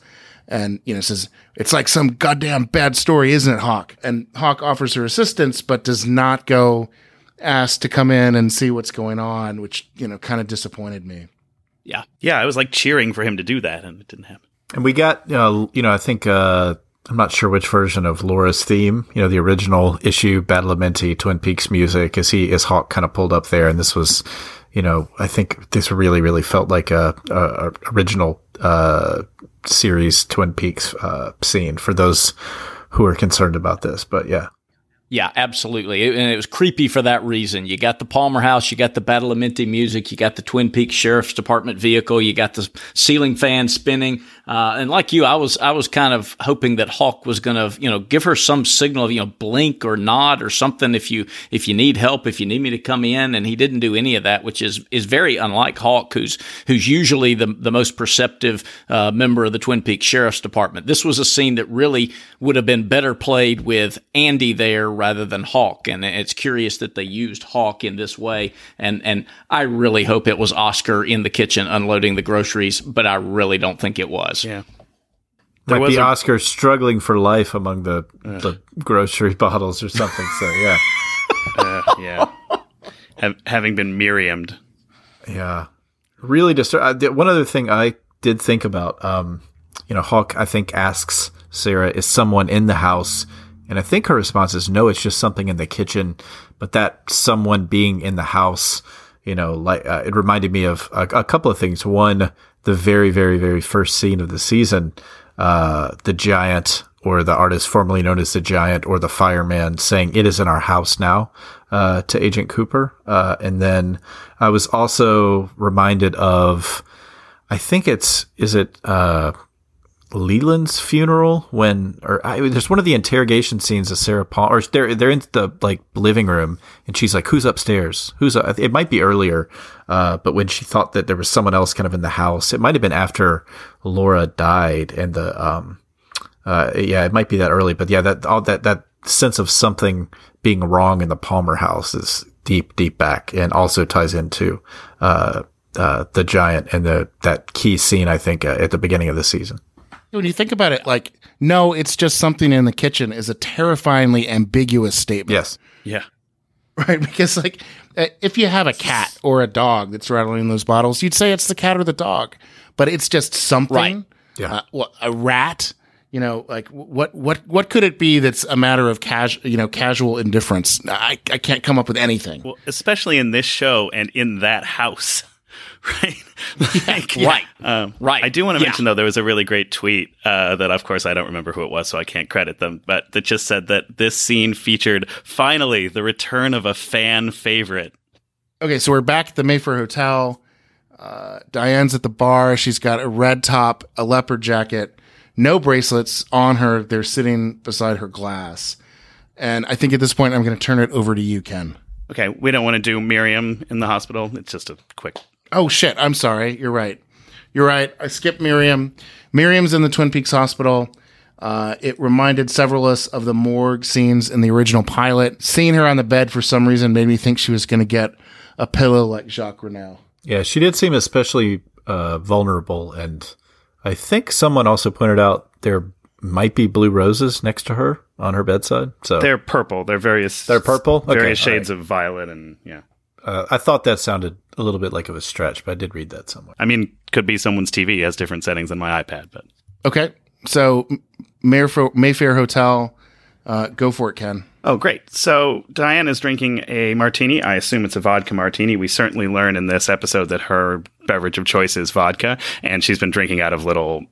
and, you know, says, it's like some goddamn bad story, isn't it, Hawk? And Hawk offers her assistance, but does not go asked to come in and see what's going on, which, you know, kind of disappointed me. Yeah. Yeah. I was like cheering for him to do that, and it didn't happen. And we got, you know, I think, I'm not sure which version of Laura's theme, you know, the original issue, Battle of Minty, Twin Peaks music, as Hawk kind of pulled up there. And this was, you know, I think this really, really felt like a original, series Twin Peaks, scene for those who are concerned about this. But yeah. Yeah, absolutely. And it was creepy for that reason. You got the Palmer house, you got the Battle of Minty music, you got the Twin Peaks Sheriff's Department vehicle, you got the ceiling fan spinning. And like you, I was kind of hoping that Hawk was going to, you know, give her some signal, you know, blink or nod or something. If you need help, if you need me to come in, and he didn't do any of that, which is very unlike Hawk, who's usually the most perceptive, member of the Twin Peaks Sheriff's Department. This was a scene that really would have been better played with Andy there rather than Hawk. And it's curious that they used Hawk in this way. And I really hope it was Oscar in the kitchen unloading the groceries, but I really don't think it was. Yeah. There might be Oscar struggling for life among the grocery bottles or something. So, yeah. Yeah. Having been Miriam'd. Yeah. Really disturbing. One other thing I did think about, you know, Hawk, I think, asks Sarah, is someone in the house? And I think her response is, no, it's just something in the kitchen. But that someone being in the house, you know, like it reminded me of a couple of things. One, the very, very, very first scene of the season, the giant, or the artist formerly known as the giant, or the fireman, saying it is in our house now, to Agent Cooper. And then I was also reminded of, I think is it Leland's funeral there's one of the interrogation scenes of Sarah Palmer, or they're in the like living room, and she's like, who's upstairs? It might be earlier, but when she thought that there was someone else kind of in the house, it might have been after Laura died, and it might be that early, but yeah, that sense of something being wrong in the Palmer house is deep, deep back, and also ties into the giant and that key scene, I think, at the beginning of the season. When you think about it, like, no, it's just something in the kitchen is a terrifyingly ambiguous statement. Yes. Yeah. Right? Because, like, if you have a cat or a dog that's rattling those bottles, you'd say it's the cat or the dog, but it's just something. Right. Yeah. A rat, you know, like, what could it be that's a matter of casual indifference? I can't come up with anything. Well, especially in this show and in that house. Right. Like, yeah. Right. Right. I do want to mention, though, there was a really great tweet that, of course, I don't remember who it was, so I can't credit them, but that just said that this scene featured, finally, the return of a fan favorite. Okay, so we're back at the Mayfair Hotel. Diane's at the bar. She's got a red top, a leopard jacket, no bracelets on her. They're sitting beside her glass. And I think at this point, I'm going to turn it over to you, Ken. Okay, we don't want to do Miriam in the hospital. It's just a quick... Oh, shit. I'm sorry. You're right. I skipped Miriam. Miriam's in the Twin Peaks Hospital. It reminded several of us of the morgue scenes in the original pilot. Seeing her on the bed for some reason made me think she was going to get a pillow like Jacques Renaud. Yeah, she did seem especially vulnerable. And I think someone also pointed out there might be blue roses next to her on her bedside. So they're purple. They're purple? Okay. Various shades of violet and, yeah. I thought that sounded a little bit like it was stretched, but I did read that somewhere. I mean, could be someone's TV has different settings than my iPad, but okay. So Mayfair Hotel, go for it, Ken. Oh, great. So Diane is drinking a martini. I assume it's a vodka martini. We certainly learn in this episode that her beverage of choice is vodka, and she's been drinking out of little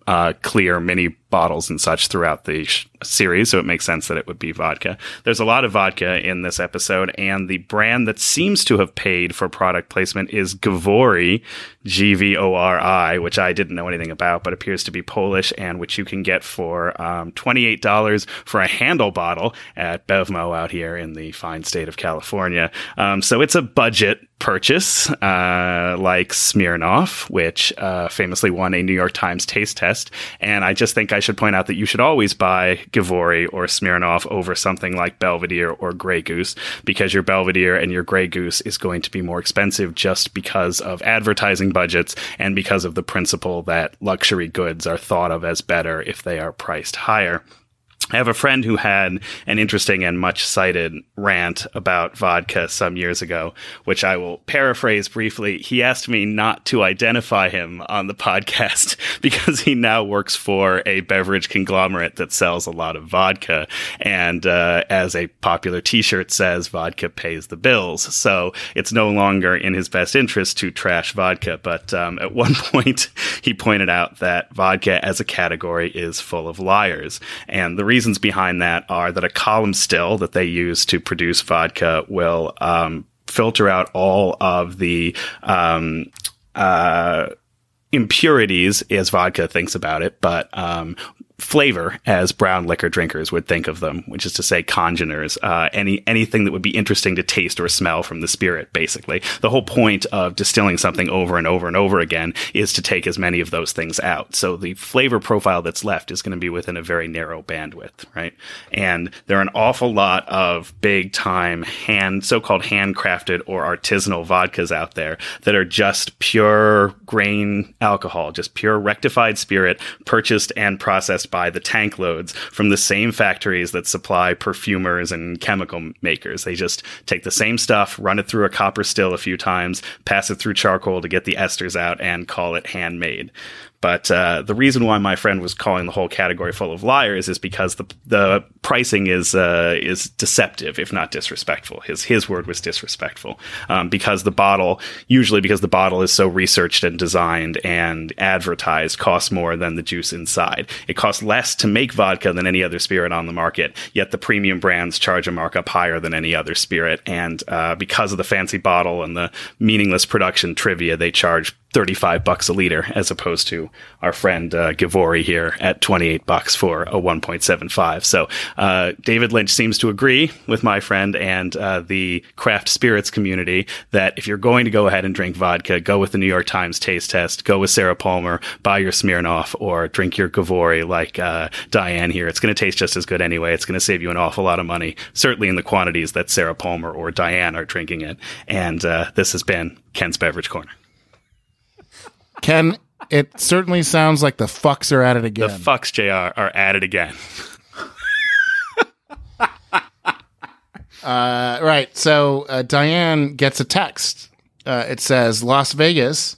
clear mini bottles and such throughout the series, so it makes sense that it would be vodka. There's a lot of vodka in this episode, and the brand that seems to have paid for product placement is Gvori, G-V-O-R-I, which I didn't know anything about, but appears to be Polish, and which you can get for $28 for a handle bottle at BevMo out here in the fine state of California. So it's a budget purchase, like Smirnoff, which famously won a New York Times taste test. And I just think I should point out that you should always buy Givori or Smirnoff over something like Belvedere or Grey Goose, because your Belvedere and your Grey Goose is going to be more expensive just because of advertising budgets and because of the principle that luxury goods are thought of as better if they are priced higher. I have a friend who had an interesting and much cited rant about vodka some years ago, which I will paraphrase briefly. He asked me not to identify him on the podcast because he now works for a beverage conglomerate that sells a lot of vodka. And as a popular t-shirt says, vodka pays the bills. So it's no longer in his best interest to trash vodka. But at one point, he pointed out that vodka as a category is full of liars. And the reasons behind that are that a column still that they use to produce vodka will filter out all of the impurities, as vodka thinks about it, but flavor as brown liquor drinkers would think of them, which is to say congeners, anything that would be interesting to taste or smell from the spirit, basically. The whole point of distilling something over and over and over again is to take as many of those things out. So the flavor profile that's left is going to be within a very narrow bandwidth, right? And there are an awful lot of big time so-called handcrafted or artisanal vodkas out there that are just pure grain alcohol, just pure rectified spirit, purchased and processed by the tank loads from the same factories that supply perfumers and chemical makers. They just take the same stuff, run it through a copper still a few times, pass it through charcoal to get the esters out, and call it handmade. But the reason why my friend was calling the whole category full of liars is because the pricing is deceptive, if not disrespectful. His word was disrespectful, because the bottle is so researched and designed and advertised, costs more than the juice inside. It costs less to make vodka than any other spirit on the market, yet the premium brands charge a markup higher than any other spirit. And because of the fancy bottle and the meaningless production trivia, they charge $35 a liter, as opposed to our friend Givori here at $28 for a 1.75. So David Lynch seems to agree with my friend and the craft spirits community that if you're going to go ahead and drink vodka, go with the New York Times taste test, go with Sarah Palmer, buy your Smirnoff, or drink your Givori like Diane here. It's going to taste just as good anyway. It's going to save you an awful lot of money, certainly in the quantities that Sarah Palmer or Diane are drinking it. And this has been Ken's Beverage Corner. Ken, it certainly sounds like the fucks are at it again. The fucks, JR, are at it again. Right. So Diane gets a text. It says, Las Vegas.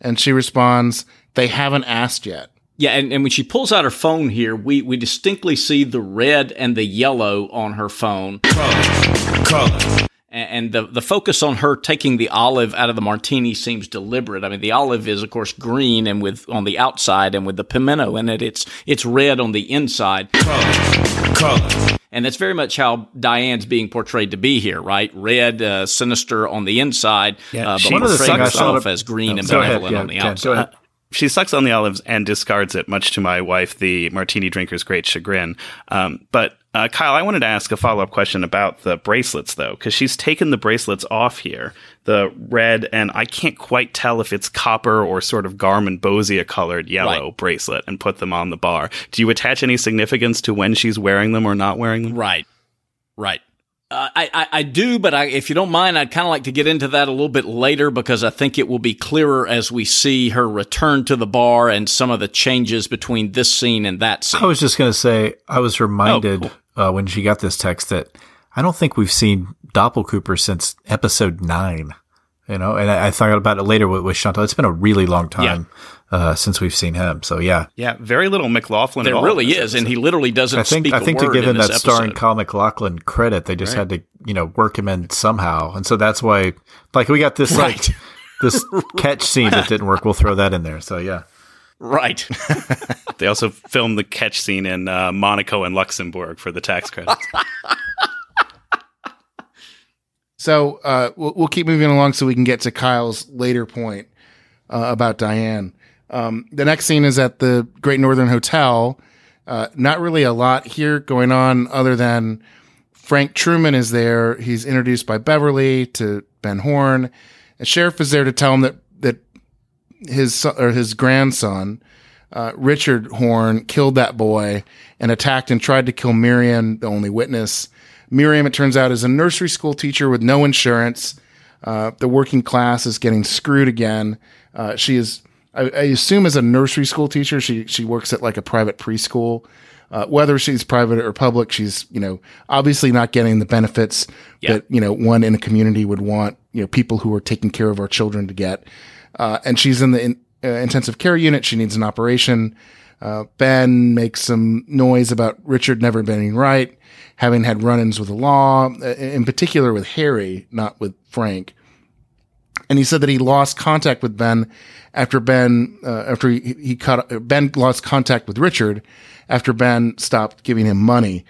And she responds, they haven't asked yet. Yeah, and when she pulls out her phone here, we distinctly see the red and the yellow on her phone. Color. And the focus on her taking the olive out of the martini seems deliberate. I mean, the olive is, of course, green and with on the outside, and with the pimento in it, it's red on the inside. Color. And that's very much how Diane's being portrayed to be here, right? Red, sinister on the inside, but portraying herself as green and benevolent on the outside. She sucks on the olives and discards it, much to my wife, the martini drinker's great chagrin. But Kyle, I wanted to ask a follow-up question about the bracelets, though, because she's taken the bracelets off here, the red, and I can't quite tell if it's copper or sort of Garmin Bosia-colored yellow bracelet, and put them on the bar. Do you attach any significance to when she's wearing them or not wearing them? Right. I do, but if you don't mind, I'd kind of like to get into that a little bit later, because I think it will be clearer as we see her return to the bar and some of the changes between this scene and that scene. I was just going to say, I was reminded when she got this text that I don't think we've seen Doppelcooper since episode 9, you know, and I thought about it later with Chantal. It's been a really long time. Yeah. Since we've seen him, so yeah. Yeah, very little McLaughlin there at all. There really is, and he literally doesn't speak a word in this episode. I think to give him that starring Kyle McLaughlin credit, they just had to, work him in somehow. And so that's why, we got this, this catch scene that didn't work. We'll throw that in there, so yeah. Right. They also filmed the catch scene in Monaco and Luxembourg for the tax credits. So we'll keep moving along so we can get to Kyle's later point about Diane. The next scene is at the Great Northern Hotel. Not really a lot here going on other than Frank Truman is there. He's introduced by Beverly to Ben Horne. A sheriff is there to tell him that his grandson, Richard Horne, killed that boy and attacked and tried to kill Miriam, the only witness. Miriam, it turns out, is a nursery school teacher with no insurance. The working class is getting screwed again. She is, I assume, as a nursery school teacher, she works at like a private preschool. Whether she's private or public, she's, obviously not getting the benefits that, one in a community would want, people who are taking care of our children to get. And she's in the intensive care unit. She needs an operation. Ben makes some noise about Richard never being right, having had run-ins with the law, in particular with Harry, not with Frank. And he said that he lost contact with Ben Ben lost contact with Richard after Ben stopped giving him money.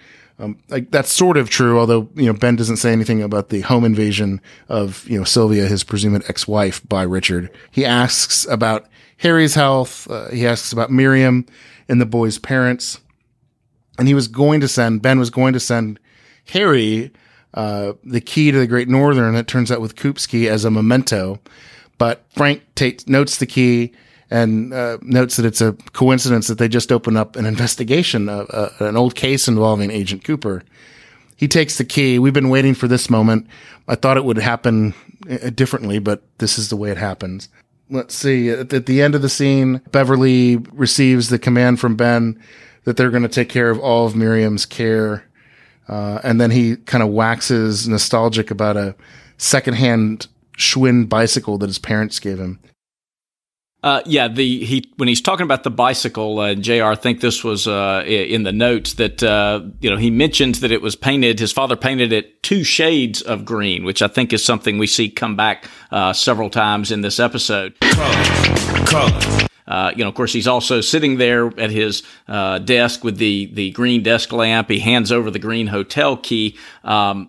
That's sort of true, although Ben doesn't say anything about the home invasion of Sylvia, his presumed ex-wife, by Richard. He asks about Harry's health. He asks about Miriam and the boy's parents. And Ben was going to send Harry the key to the Great Northern that turns out with Kupski as a memento. But Frank notes the key and notes that it's a coincidence that they just open up an investigation of an old case involving Agent Cooper. He takes the key. We've been waiting for this moment. I thought it would happen differently, but this is the way it happens. Let's see. At the end of the scene, Beverly receives the command from Ben that they're going to take care of all of Miriam's care. And then he kind of waxes nostalgic about a secondhand Schwinn bicycle that his parents gave him. When he's talking about the bicycle, JR, I think this was in the notes that he mentions that it was painted. His father painted it 2 shades of green, which I think is something we see come back several times in this episode. Color. Of course, he's also sitting there at his desk with the green desk lamp. He hands over the green hotel key.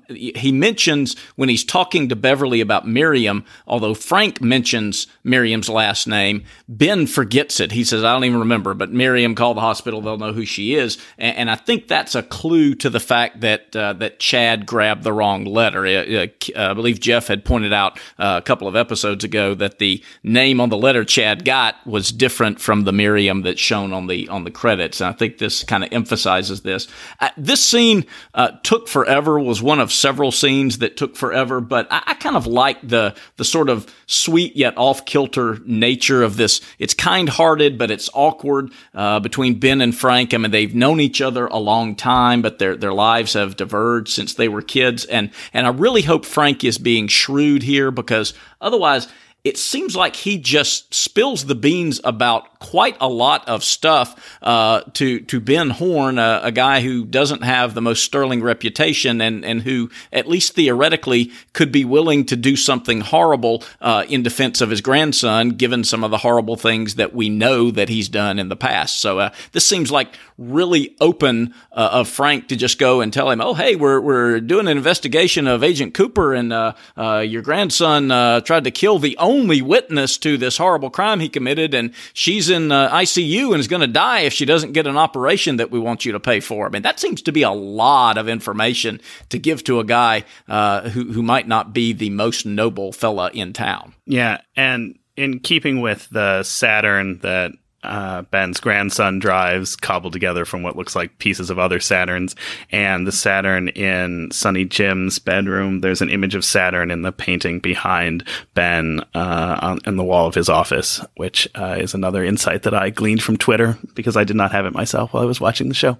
He mentions when he's talking to Beverly about Miriam, although Frank mentions Miriam's last name, Ben forgets it. He says, I don't even remember, but Miriam called the hospital. They'll know who she is. And I think that's a clue to the fact that that Chad grabbed the wrong letter. I believe Jeff had pointed out a couple of episodes ago that the name on the letter Chad got was different from the Miriam that's shown on the credits. And I think this kind of emphasizes this. This scene took forever, was one of several scenes that took forever, but I kind of like the sort of sweet yet off-kilter nature of this. It's kind-hearted, but it's awkward between Ben and Frank. I mean, they've known each other a long time, but their lives have diverged since they were kids. And I really hope Frank is being shrewd here, because otherwise it seems like he just spills the beans about quite a lot of stuff to Ben Horne, a guy who doesn't have the most sterling reputation and who, at least theoretically, could be willing to do something horrible in defense of his grandson, given some of the horrible things that we know that he's done in the past. So this seems like really open of Frank to just go and tell him, oh, hey, we're doing an investigation of Agent Cooper, and your grandson tried to kill the only witness to this horrible crime he committed, and she's in ICU and is going to die if she doesn't get an operation that we want you to pay for. I mean, that seems to be a lot of information to give to a guy who might not be the most noble fella in town. Yeah, and in keeping with the Saturn that Ben's grandson drives, cobbled together from what looks like pieces of other Saturns, and the Saturn in Sonny Jim's bedroom, there's an image of Saturn in the painting behind Ben on the wall of his office, which is another insight that I gleaned from Twitter, because I did not have it myself while I was watching the show.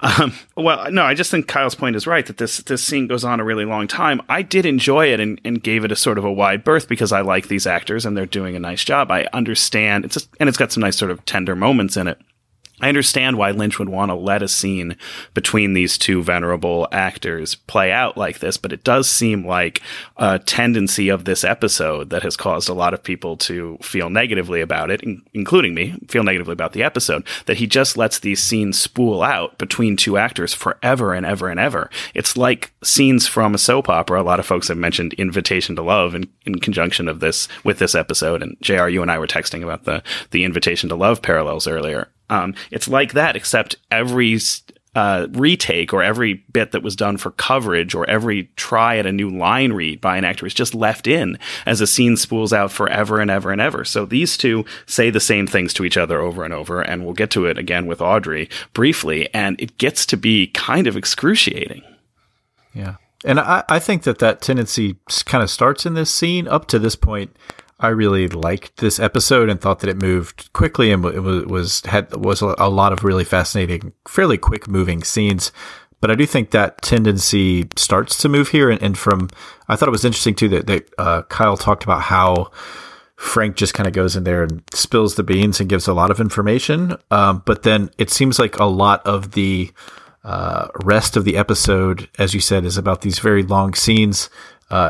I just think Kyle's point is right, that this scene goes on a really long time. I did enjoy it and gave it a sort of a wide berth, because I like these actors and they're doing a nice job. I understand and it's got some nice sort of tender moments in it. I understand why Lynch would want to let a scene between these two venerable actors play out like this, but it does seem like a tendency of this episode that has caused a lot of people to feel negatively about it, including me, feel negatively about the episode, that he just lets these scenes spool out between two actors forever and ever and ever. It's like scenes from a soap opera. A lot of folks have mentioned Invitation to Love in conjunction of this with this episode, and JR, you and I were texting about the Invitation to Love parallels earlier. It's like that, except every retake or every bit that was done for coverage or every try at a new line read by an actor is just left in as a scene spools out forever and ever and ever. So these two say the same things to each other over and over, and we'll get to it again with Audrey briefly, and it gets to be kind of excruciating. Yeah. And I think that tendency kind of starts in this scene. Up to this point, I really liked this episode and thought that it moved quickly and was a lot of really fascinating, fairly quick moving scenes. But I do think that tendency starts to move here. And from, I thought it was interesting too that Kyle talked about how Frank just kind of goes in there and spills the beans and gives a lot of information. But then it seems like a lot of the rest of the episode, as you said, is about these very long scenes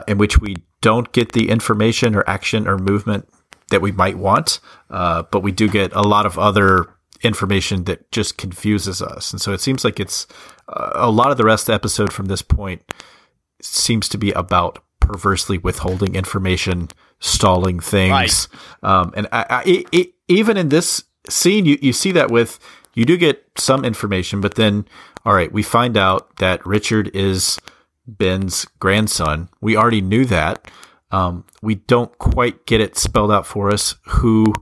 in which we don't get the information or action or movement that we might want, but we do get a lot of other information that just confuses us. And so it seems like it's a lot of the rest of the episode from this point seems to be about perversely withholding information, stalling things. Right. And even in this scene, you see that with, you do get some information, but then, all right, we find out that Richard is Ben's grandson. We already knew that. We don't quite get it spelled out for us who,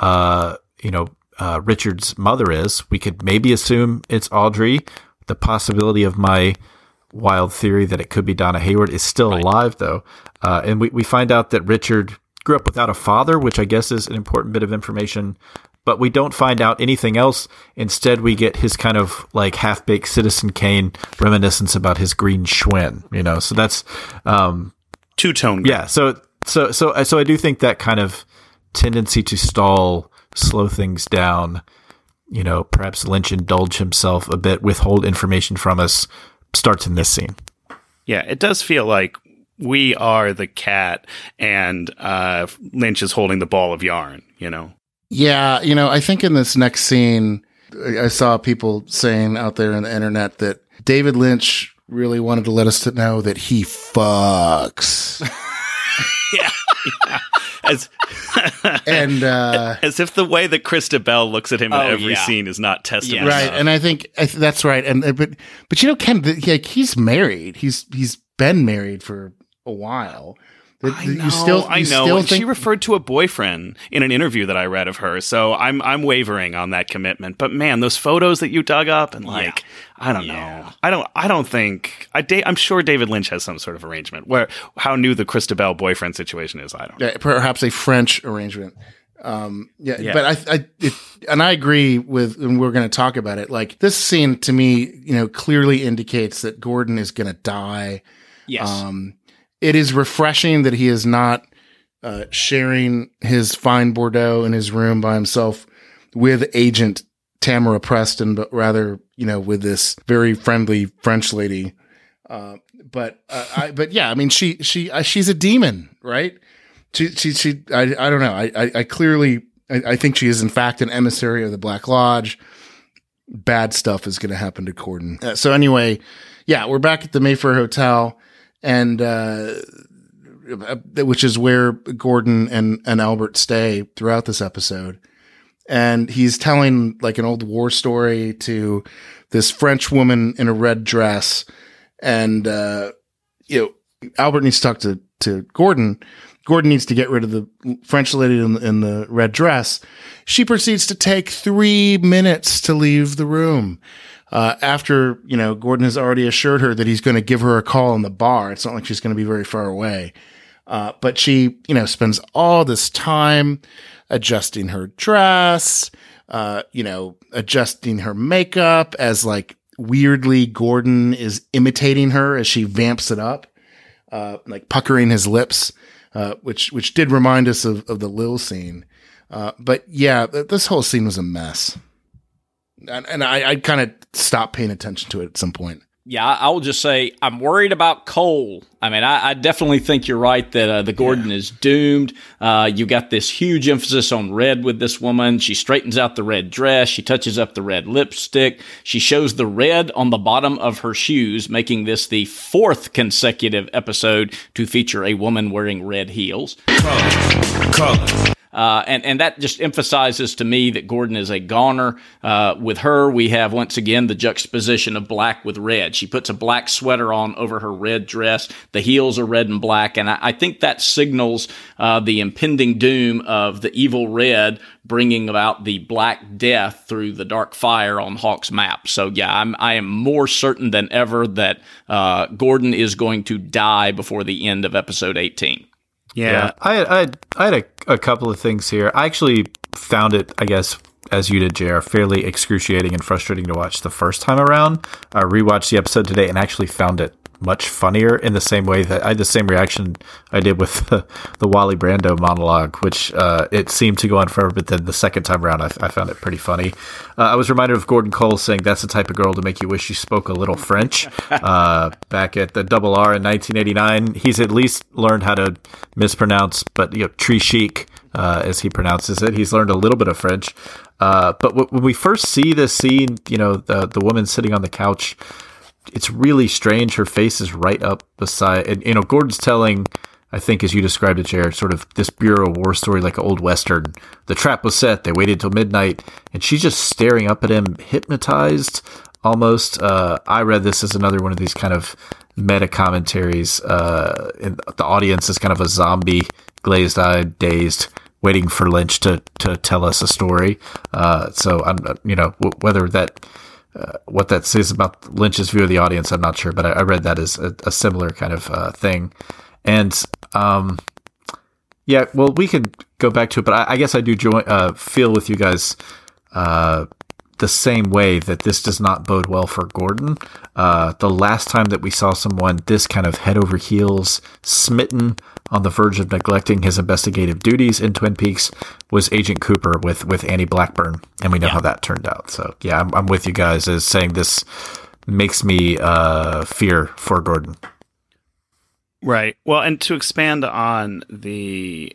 Richard's mother is. We could maybe assume it's Audrey. The possibility of my wild theory that it could be Donna Hayward is still alive, though. And we find out that Richard grew up without a father, which I guess is an important bit of information. But we don't find out anything else. Instead, we get his kind of like half-baked Citizen Kane reminiscence about his green Schwinn, you know. So that's two-tone. Yeah. So I do think that kind of tendency to stall, slow things down, you know, perhaps Lynch indulge himself a bit, withhold information from us, starts in this scene. Yeah, it does feel like we are the cat, and Lynch is holding the ball of yarn, you know. Yeah, you know, I think in this next scene, I saw people saying out there on the internet that David Lynch really wanted to let us to know that he fucks. yeah. As if the way that Christa Bell looks at him in every scene is not testament. Yes. Right, and I think that's right. And but you know, Ken, like, he's married. He's been married for a while. I know. And she referred to a boyfriend in an interview that I read of her. So I'm wavering on that commitment. But man, those photos that you dug up and I don't know. I'm sure David Lynch has some sort of arrangement. How new the Christa Bell boyfriend situation is, I don't know. Yeah, perhaps a French arrangement. But I agree with, and we're going to talk about it. Like, this scene to me, you know, clearly indicates that Gordon is going to die. Yes. It is refreshing that he is not sharing his fine Bordeaux in his room by himself with agent Tamara Preston, but rather, you know, with this very friendly French lady. She's a demon, right? She. I don't know. I think she is in fact an emissary of the Black Lodge. Bad stuff is going to happen to Gordon. So anyway, yeah, we're back at the Mayfair Hotel. And, which is where Gordon and Albert stay throughout this episode. And he's telling like an old war story to this French woman in a red dress. And, you know, Albert needs to talk to Gordon. Gordon needs to get rid of the French lady in the red dress. She proceeds to take 3 minutes to leave the room. After, you know, Gordon has already assured her that he's going to give her a call in the bar. It's not like she's going to be very far away. But she, you know, spends all this time adjusting her dress, you know, adjusting her makeup as like weirdly Gordon is imitating her as she vamps it up, like puckering his lips, which did remind us of the Lil scene. But yeah, this whole scene was a mess. And I kind of stopped paying attention to it at some point. Yeah, I will just say I'm worried about Cole. I mean, I definitely think you're right that the Gordon is doomed. You got this huge emphasis on red with this woman. She straightens out the red dress. She touches up the red lipstick. She shows the red on the bottom of her shoes, making this the fourth consecutive episode to feature a woman wearing red heels. Color. And that just emphasizes to me that Gordon is a goner. With her, we have, once again, the juxtaposition of black with red. She puts a black sweater on over her red dress. The heels are red and black. And I think that signals the impending doom of the evil red bringing about the black death through the dark fire on Hawk's map. So, yeah, I am more certain than ever that Gordon is going to die before the end of episode 18. Yeah. I had a couple of things here. I actually found it, I guess, as you did, JR, fairly excruciating and frustrating to watch the first time around. I rewatched the episode today and actually found it much funnier in the same way that I had the same reaction I did with the Wally Brando monologue, which it seemed to go on forever, but then the second time around, I found it pretty funny. I was reminded of Gordon Cole saying, "That's the type of girl to make you wish you spoke a little French," back at the Double R in 1989. He's at least learned how to mispronounce, but tree chic, as he pronounces it. He's learned a little bit of French. But when we first see this scene, the woman sitting on the couch, it's really strange. Her face is right up beside, and Gordon's telling, I think, as you described it, Jared, sort of this Bureau of War story, like an old Western. The trap was set. They waited till midnight, and she's just staring up at him, hypnotized almost. I read this as another one of these kind of meta commentaries. And the audience is kind of a zombie, glazed-eyed, dazed, waiting for Lynch to tell us a story. So I'm, whether that. What that says about Lynch's view of the audience, I'm not sure, but I read that as a similar kind of thing. And we can go back to it, but I guess I do feel with you guys the same way that this does not bode well for Gordon. The last time that we saw someone this kind of head over heels, smitten, on the verge of neglecting his investigative duties in Twin Peaks was Agent Cooper with Annie Blackburn. And we know how that turned out. So yeah, I'm with you guys as saying this makes me fear for Gordon. Right. Well, and to expand on the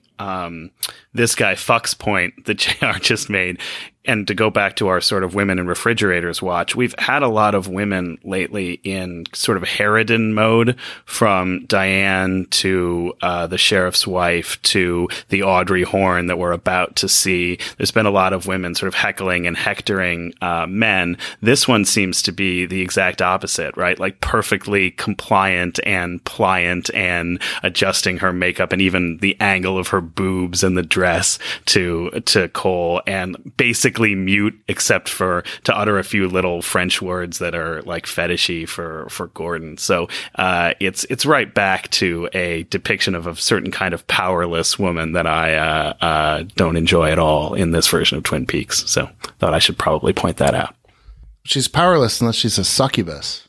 this guy fucks point that JR just made, and to go back to our sort of women in refrigerators watch, we've had a lot of women lately in sort of Harridan mode, from Diane to the sheriff's wife to the Audrey Horne that we're about to see. There's been a lot of women sort of heckling and hectoring men. This one seems to be the exact opposite, right? Like perfectly compliant and pliant, and adjusting her makeup and even the angle of her boobs and the dress to Cole, and basically mute except for to utter a few little French words that are like fetishy for Gordon. So it's right back to a depiction of a certain kind of powerless woman that I don't enjoy at all in this version of Twin Peaks. So thought I should probably point that out. She's powerless unless she's a succubus.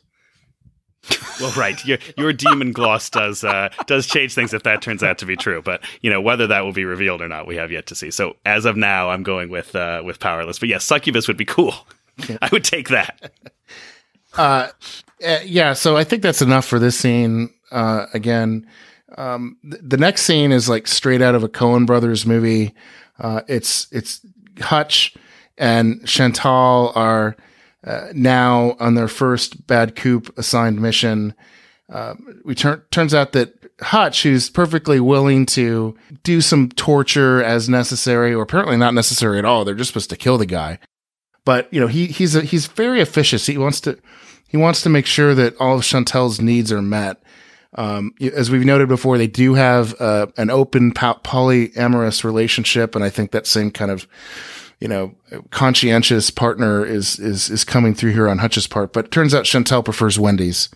Well, right. Your demon gloss does change things if that turns out to be true. But, whether that will be revealed or not, we have yet to see. So as of now, I'm going with powerless. But yes, succubus would be cool. Yeah. I would take that. So I think that's enough for this scene. Again, the next scene is like straight out of a Coen Brothers movie. It's Hutch and Chantal are... now on their first Bad Coop assigned mission, turns out that Hutch, who's perfectly willing to do some torture as necessary, or apparently not necessary at all, they're just supposed to kill the guy. But he's very officious. He wants to make sure that all of Chantel's needs are met. As we've noted before, they do have an open polyamorous relationship, and I think that same kind of conscientious partner is coming through here on Hutch's part. But it turns out Chantel prefers Wendy's.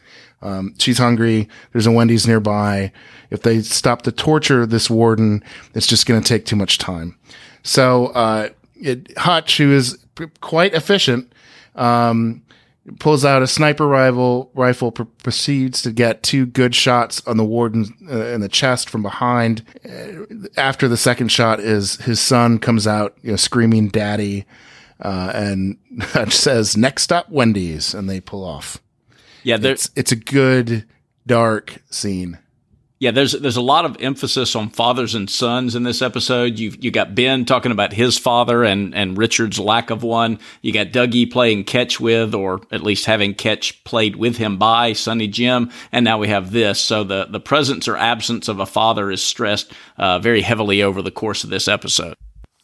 She's hungry. There's a Wendy's nearby. If they stop to torture this warden, it's just going to take too much time. So Hutch, who is quite efficient, pulls out a sniper rifle, proceeds to get two good shots on the warden in the chest from behind. After the second shot, his son comes out, screaming "Daddy," and Hutch says, "Next up, Wendy's," and they pull off. Yeah, it's a good dark scene. Yeah, there's a lot of emphasis on fathers and sons in this episode. You got Ben talking about his father and Richard's lack of one. You got Dougie playing catch with, or at least having catch played with him by Sonny Jim, and now we have this. So the presence or absence of a father is stressed very heavily over the course of this episode.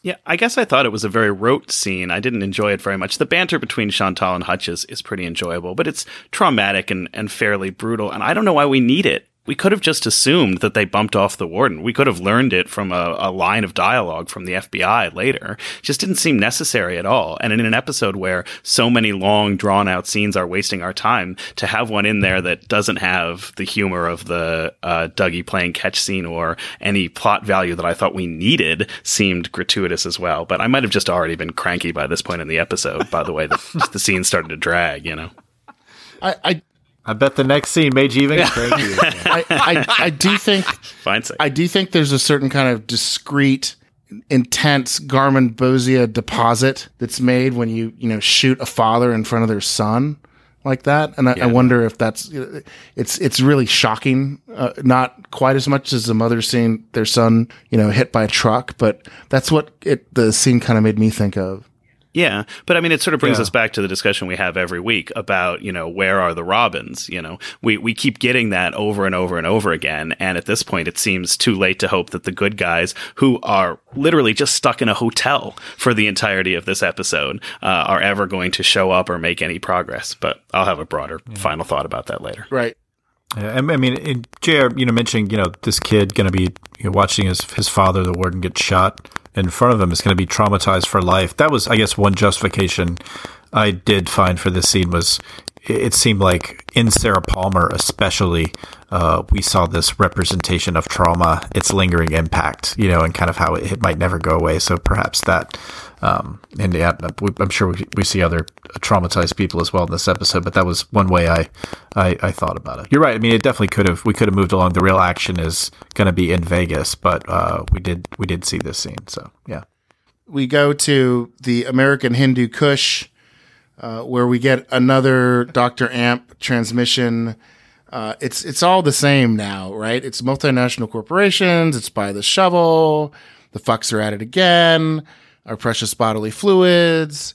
Yeah, I guess I thought it was a very rote scene. I didn't enjoy it very much. The banter between Chantal and Hutch is pretty enjoyable, but it's traumatic and fairly brutal, and I don't know why we need it. We could have just assumed that they bumped off the warden. We could have learned it from a line of dialogue from the FBI later. It just didn't seem necessary at all. And in an episode where so many long, drawn-out scenes are wasting our time, to have one in there that doesn't have the humor of the Dougie playing catch scene or any plot value that I thought we needed seemed gratuitous as well. But I might have just already been cranky by this point in the episode, by the way the scene started to drag, you know? I bet the next scene made you even cranky. I do think there's a certain kind of discreet, intense Garmin Bosia deposit that's made when you shoot a father in front of their son like that, and I wonder if that's it's really shocking. Not quite as much as the mother seeing their son hit by a truck, but that's what the scene kind of made me think of. Yeah, but I mean, it sort of brings us back to the discussion we have every week about, where are the Robins? We keep getting that over and over and over again. And at this point, it seems too late to hope that the good guys, who are literally just stuck in a hotel for the entirety of this episode, are ever going to show up or make any progress. But I'll have a broader final thought about that later. Right. Yeah, I mean, JR, mentioning, this kid going to be watching his father, the warden, get shot in front of him is going to be traumatized for life. That was, I guess, one justification I did find for this scene was it seemed like in Sarah Palmer especially, we saw this representation of trauma, its lingering impact, and kind of how it might never go away. So perhaps that, and yeah, I'm sure we see other traumatized people as well in this episode, but that was one way I thought about it. You're right. I mean, it definitely we could have moved along. The real action is going to be in Vegas, but we did see this scene. So yeah, we go to the American Hindu Kush, where we get another Dr. Amp transmission. It's all the same now, right? It's multinational corporations. It's by the shovel. The fucks are at it again. Our precious bodily fluids,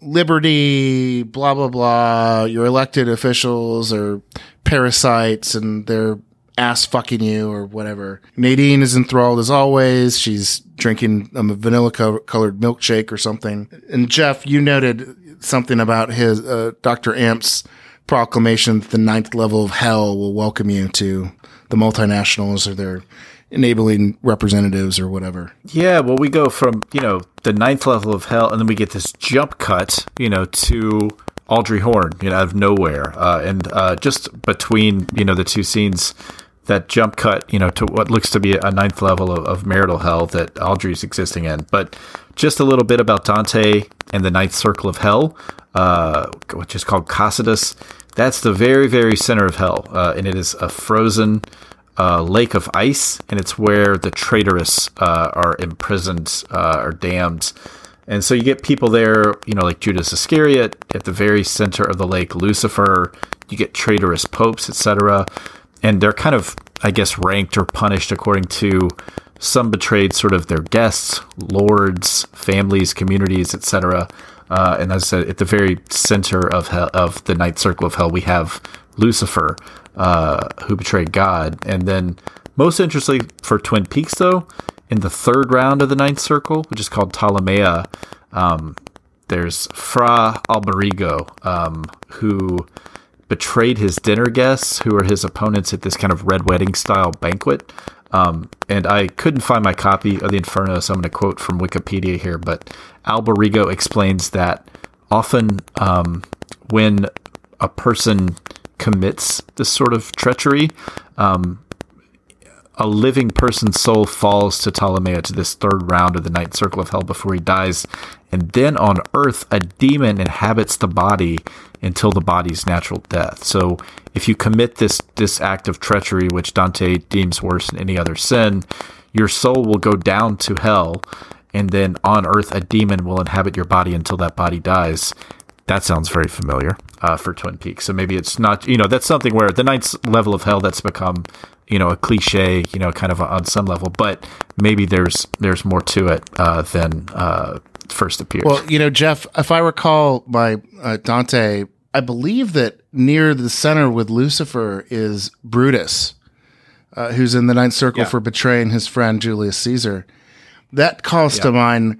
liberty, blah, blah, blah. Your elected officials are parasites and they're ass fucking you or whatever. Nadine is enthralled as always. She's drinking a vanilla colored milkshake or something. And Jeff, you noted something about his, Dr. Amp's proclamation that the 9th level of hell will welcome you to the multinationals or their enabling representatives or whatever. Yeah, well, we go from, the 9th level of hell, and then we get this jump cut, to Audrey Horne, out of nowhere. And just between, the two scenes, that jump cut, to what looks to be a 9th level of marital hell that Audrey's existing in. But just a little bit about Dante and the 9th circle of hell, which is called Cocytus. That's the very, very center of hell, and it is a frozen lake of ice, and it's where the traitorous are imprisoned or damned. And so you get people there, like Judas Iscariot at the very center of the lake, Lucifer, you get traitorous popes, etc. And they're kind of, I guess, ranked or punished according to some betrayed sort of their guests, lords, families, communities, etc. And as I said, at the very center of hell, of the 9th circle of hell, we have Lucifer, who betrayed God. And then most interestingly for Twin Peaks, though, in the third round of the 9th circle, which is called Ptolemaea, there's Fra Alberigo, who betrayed his dinner guests, who are his opponents at this kind of red wedding style banquet. And I couldn't find my copy of the Inferno, so I'm going to quote from Wikipedia here, but Alberigo explains that often when a person commits this sort of treachery, a living person's soul falls to Ptolemaea, to this third round of the 9th circle of hell, before he dies. And then on earth, a demon inhabits the body until the body's natural death. So if you commit this act of treachery, which Dante deems worse than any other sin, your soul will go down to hell. And then on earth, a demon will inhabit your body until that body dies. That sounds very familiar for Twin Peaks. So maybe it's not, that's something where the 9th level of hell, that's become, a cliche, kind of on some level, but maybe there's more to it than first appears. Well, Jeff, if I recall my Dante, I believe that near the center with Lucifer is Brutus, who's in the 9th circle for betraying his friend Julius Caesar. That calls to mind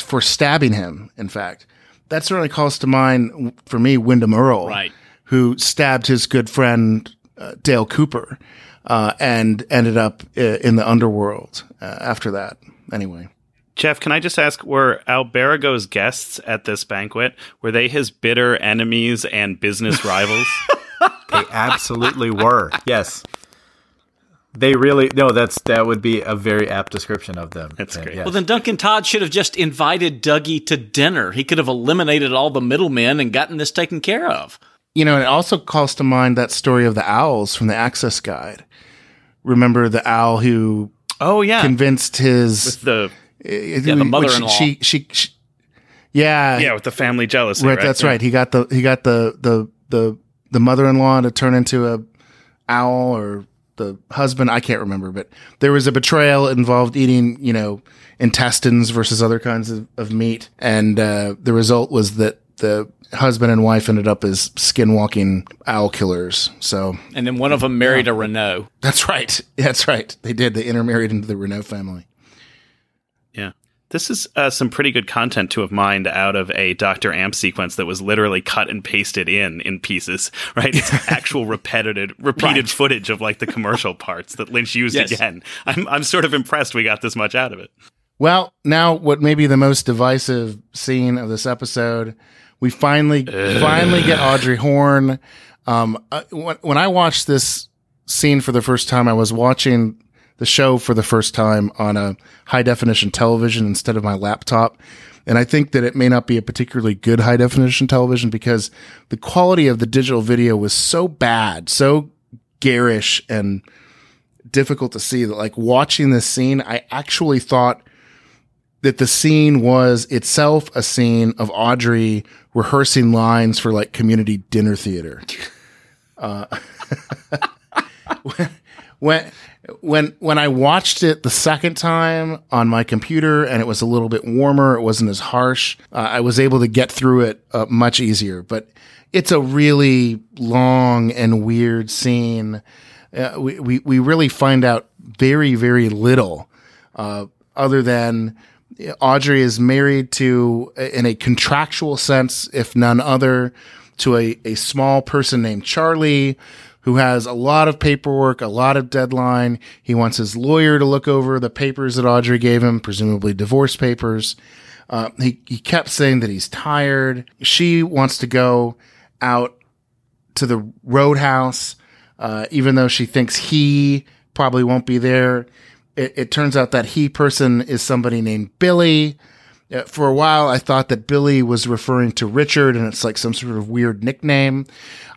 for stabbing him, in fact. That certainly calls to mind, for me, Wyndham Earle, right, who stabbed his good friend Dale Cooper and ended up in the underworld after that. Anyway. Jeff, can I just ask, were Alberigo's guests at this banquet, were they his bitter enemies and business rivals? They absolutely were. Yes. They really, no, that would be a very apt description of them. That's great. Yes. Well, then Duncan Todd should have just invited Dougie to dinner. He could have eliminated all the middlemen and gotten this taken care of. You know, and it also calls to mind that story of the owls from the Access Guide. Remember the owl who convinced his... With the mother-in-law. She Yeah, with the family jealousy, right? That's right. He got the mother-in-law to turn into a owl, or the husband, I can't remember, but there was a betrayal involved eating, intestines versus other kinds of meat. And the result was that the husband and wife ended up as skinwalking owl killers. So, and then one of them married a Renault. That's right. That's right. They did. They intermarried into the Renault family. Yeah. This is some pretty good content to have mined out of a Dr. Amp sequence that was literally cut and pasted in pieces, right? It's actual repeated right. footage of the commercial parts that Lynch used again. I'm sort of impressed we got this much out of it. Well, now what may be the most divisive scene of this episode, we finally get Audrey Horne. When I watched this scene for the first time, I was watching the show for the first time on a high-definition television instead of my laptop. And I think that it may not be a particularly good high-definition television because the quality of the digital video was so bad, so garish and difficult to see that, watching this scene, I actually thought that the scene was itself a scene of Audrey rehearsing lines for, community dinner theater. When I watched it the second time on my computer and it was a little bit warmer, it wasn't as harsh, I was able to get through it much easier. But it's a really long and weird scene. We really find out very, very little other than Audrey is married to, in a contractual sense, if none other, to a small person named Charlie, who has a lot of paperwork, a lot of deadline. He wants his lawyer to look over the papers that Audrey gave him, presumably divorce papers. He kept saying that he's tired. She wants to go out to the roadhouse, even though she thinks he probably won't be there. It turns out that he person is somebody named Billy. For a while, I thought that Billy was referring to Richard, and it's some sort of weird nickname.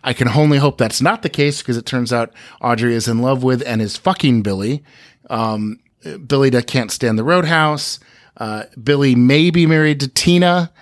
I can only hope that's not the case, because it turns out Audrey is in love with and is fucking Billy. Billy that can't stand the roadhouse. Billy may be married to Tina.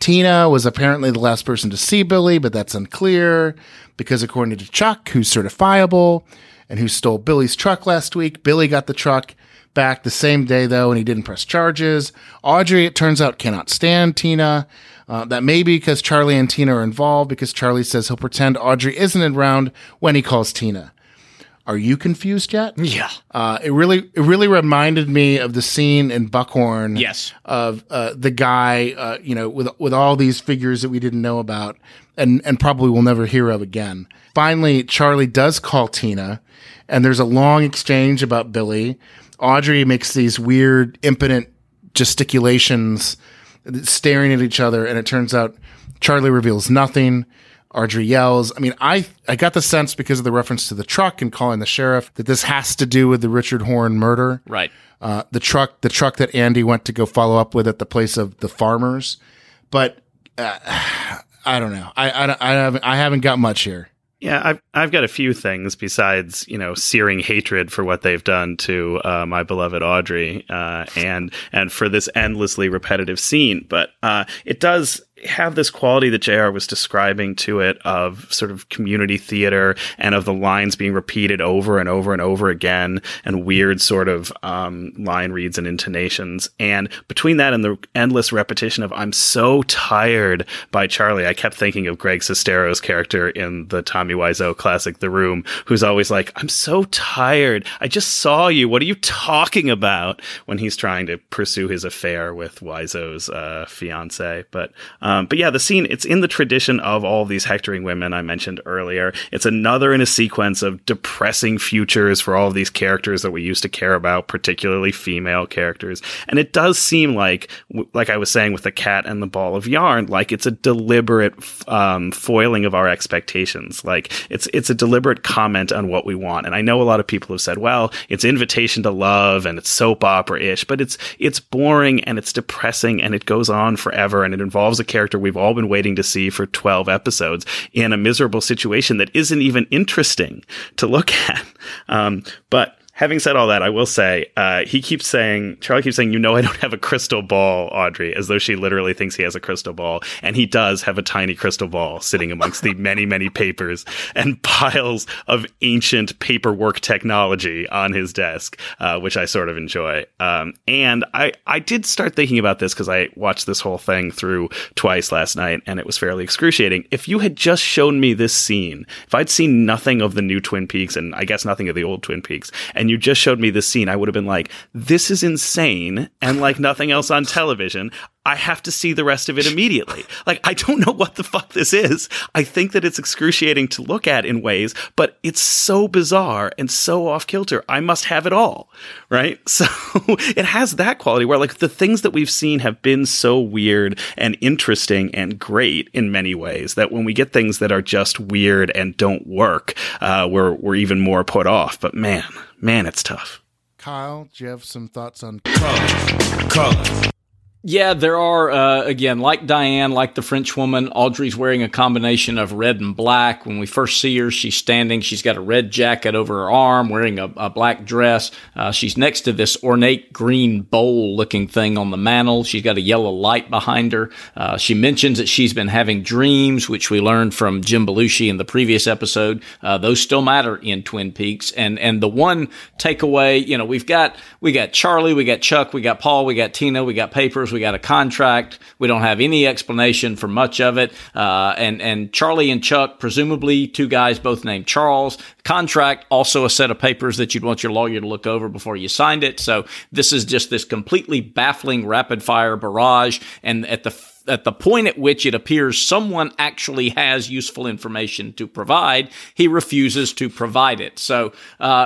Tina was apparently the last person to see Billy, but that's unclear, because according to Chuck, who's certifiable and who stole Billy's truck last week, Billy got the truck back the same day, though, and he didn't press charges. Audrey, it turns out, cannot stand Tina. That may be because Charlie and Tina are involved, because Charlie says he'll pretend Audrey isn't around when he calls Tina. Are you confused yet? Yeah. It really reminded me of the scene in Buckhorn. Yes. Of the guy, with all these figures that we didn't know about and probably will never hear of again. Finally, Charlie does call Tina, and there's a long exchange about Billy. Audrey makes these weird, impotent gesticulations, staring at each other, and it turns out Charlie reveals nothing. Audrey yells. I mean, I got the sense, because of the reference to the truck and calling the sheriff, that this has to do with the Richard Horne murder. Right. The truck that Andy went to go follow up with at the place of the farmers. But I don't know. I haven't got much here. Yeah, I've got a few things besides, searing hatred for what they've done to my beloved Audrey and for this endlessly repetitive scene. But it does have this quality that JR was describing to it of sort of community theater and of the lines being repeated over and over and over again and weird sort of line reads and intonations. And between that and the endless repetition of I'm so tired by Charlie, I kept thinking of Greg Sestero's character in the Tommy Wiseau classic The Room, who's always like, I'm so tired. I just saw you. What are you talking about? When he's trying to pursue his affair with Wiseau's fiance. But yeah, the scene, it's in the tradition of all of these hectoring women I mentioned earlier. It's another in a sequence of depressing futures for all of these characters that we used to care about, particularly female characters. And it does seem like I was saying with the cat and the ball of yarn, like it's a deliberate foiling of our expectations. Like it's a deliberate comment on what we want. And I know a lot of people have said, well, it's Invitation to Love and it's soap opera-ish, but it's boring and it's depressing and it goes on forever. And it involves a character we've all been waiting to see for 12 episodes in a miserable situation that isn't even interesting to look at. But having said all that, I will say, Charlie keeps saying, you know, I don't have a crystal ball, Audrey, as though she literally thinks he has a crystal ball. And he does have a tiny crystal ball sitting amongst the many, many papers and piles of ancient paperwork technology on his desk, which I sort of enjoy. And I did start thinking about this because I watched this whole thing through twice last night and it was fairly excruciating. If you had just shown me this scene, if I'd seen nothing of the new Twin Peaks and I guess nothing of the old Twin Peaks, and you just showed me this scene, I would have been like, this is insane and like nothing else on television. I have to see the rest of it immediately. Like, I don't know what the fuck this is. I think that it's excruciating to look at in ways, but it's so bizarre and so off kilter. I must have it all, right? So it has that quality where like the things that we've seen have been so weird and interesting and great in many ways that when we get things that are just weird and don't work, we're even more put off. But man, it's tough. Kyle, do you have some thoughts on color? Yeah, there are, again, like Diane, like the French woman, Audrey's wearing a combination of red and black. When we first see her, she's standing. She's got a red jacket over her arm, wearing a black dress. She's next to this ornate green bowl-looking thing on the mantle. She's got a yellow light behind her. She mentions that she's been having dreams, which we learned from Jim Belushi in the previous episode. Those still matter in Twin Peaks. And the one takeaway, you know, we got Charlie, we got Chuck, we got Paul, we got Tina, we got papers. We got a contract. We don't have any explanation for much of it. And Charlie and Chuck, presumably two guys both named Charles. Contract, also a set of papers that you'd want your lawyer to look over before you signed it. So this is just this completely baffling rapid-fire barrage. And at the point at which it appears someone actually has useful information to provide, he refuses to provide it. So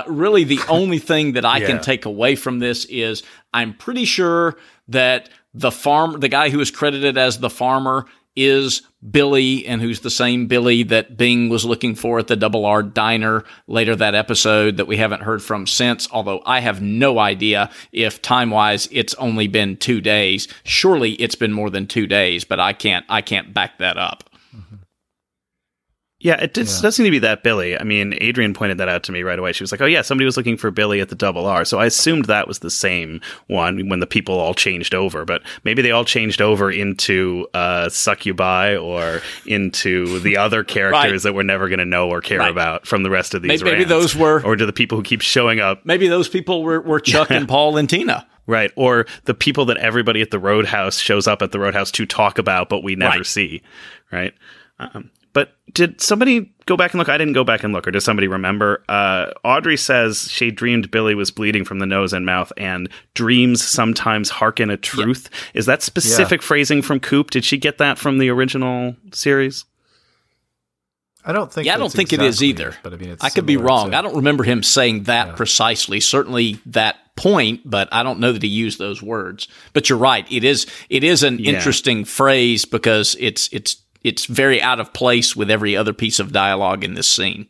really the only thing that I can take away from this is I'm pretty sure that the guy who is credited as the farmer is Billy, and who's the same Billy that Bing was looking for at the Double R Diner later that episode that we haven't heard from since, although I have no idea if time-wise it's only been 2 days. Surely it's been more than 2 days, but I can't back that up. Mm-hmm. Yeah, it does seem to be that Billy. I mean, Adrian pointed that out to me right away. She was like, oh yeah, somebody was looking for Billy at the Double R. So I assumed that was the same one when the people all changed over. But maybe they all changed over into Succubi or into the other characters right. that we're never going to know or care about from the rest of these maybe rants. Those were... Or to the people who keep showing up. Maybe those people were Chuck and Paul and Tina. Right, or the people that everybody at the Roadhouse shows up at the Roadhouse to talk about, but we never see, right? But did somebody go back and look? I didn't go back and look. Or does somebody remember? Audrey says she dreamed Billy was bleeding from the nose and mouth, and dreams sometimes hearken a truth. Yep. Is that specific phrasing from Coop? Did she get that from the original series? I don't think. Yeah, I don't think exactly, it is either. But I mean, I could be wrong. I don't remember him saying that precisely. Certainly that point, but I don't know that he used those words. But you're right. It is an interesting phrase because it's very out of place with every other piece of dialogue in this scene.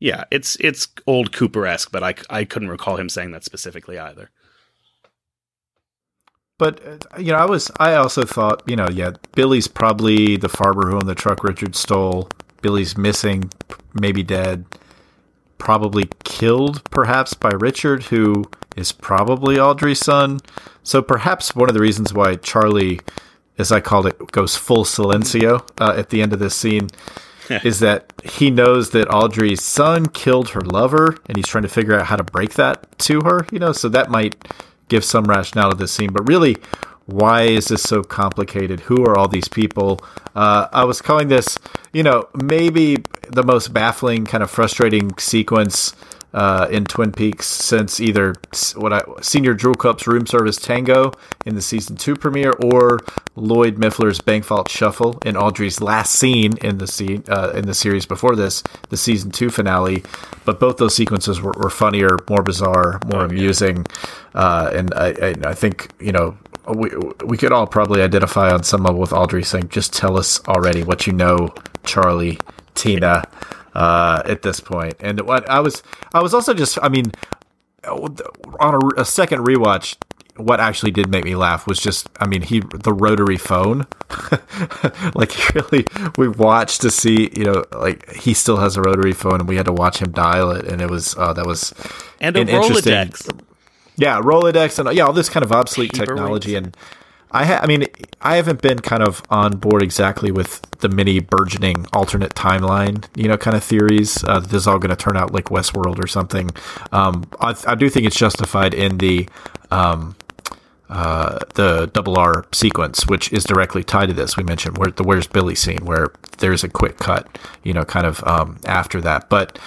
Yeah, it's old Cooper-esque, but I couldn't recall him saying that specifically either. But you know, I also thought, you know, Billy's probably the farmer who owned the truck Richard stole. Billy's missing, maybe dead, probably killed, perhaps by Richard, who is probably Audrey's son. So perhaps one of the reasons why Charlie as I called it, goes full Silencio at the end of this scene, is that he knows that Audrey's son killed her lover, and he's trying to figure out how to break that to her, you know, so that might give some rationale to this scene. But really, why is this so complicated? Who are all these people? I was calling this, you know, maybe the most baffling, kind of frustrating sequence in Twin Peaks since either Senior Drew Kupp's Room Service Tango in the season 2 premiere, or Lloyd Miffler's Bank Vault Shuffle in Audrey's last scene in the series before this, the season 2 finale. But both those sequences were funnier, more bizarre, more amusing, and I think, you know, we could all probably identify on some level with Audrey saying, "Just tell us already what you know, Charlie, Tina." At this point. And what I was also just, I mean, on a second rewatch, what actually did make me laugh was just, I mean, the rotary phone, like really, we watched to see, you know, like he still has a rotary phone and we had to watch him dial it. And it was, that was an interesting Rolodex. Yeah. Rolodex and all this kind of obsolete technology. And I haven't been kind of on board exactly with the mini burgeoning alternate timeline, you know, kind of theories. This is all going to turn out like Westworld or something. I do think it's justified in the Double R sequence, which is directly tied to this. We mentioned the Where's Billy scene, where there's a quick cut, you know, kind of after that. But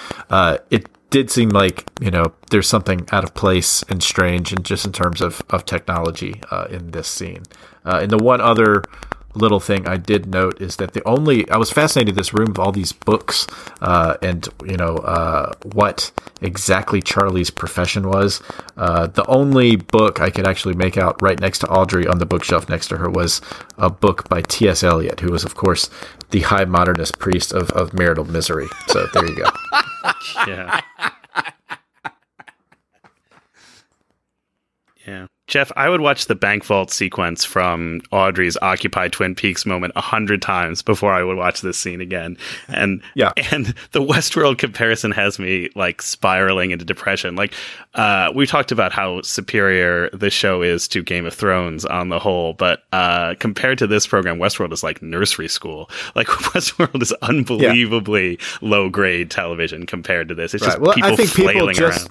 it did seem like, you know, there's something out of place and strange, and just in terms of technology in this scene. And the one other little thing I did note is that I was fascinated this room of all these books and, you know, what exactly Charlie's profession was. The only book I could actually make out right next to Audrey on the bookshelf next to her was a book by T.S. Eliot, who was, of course, the high modernist priest of marital misery. So there you go. Yeah. Yeah. Jeff, I would watch the bank vault sequence from Audrey's Occupy Twin Peaks moment 100 times before I would watch this scene again. And yeah, and the Westworld comparison has me like spiraling into depression. Like we talked about how superior this show is to Game of Thrones on the whole, but compared to this program, Westworld is like nursery school. Like Westworld is unbelievably low grade television compared to this. It's just people flailing around.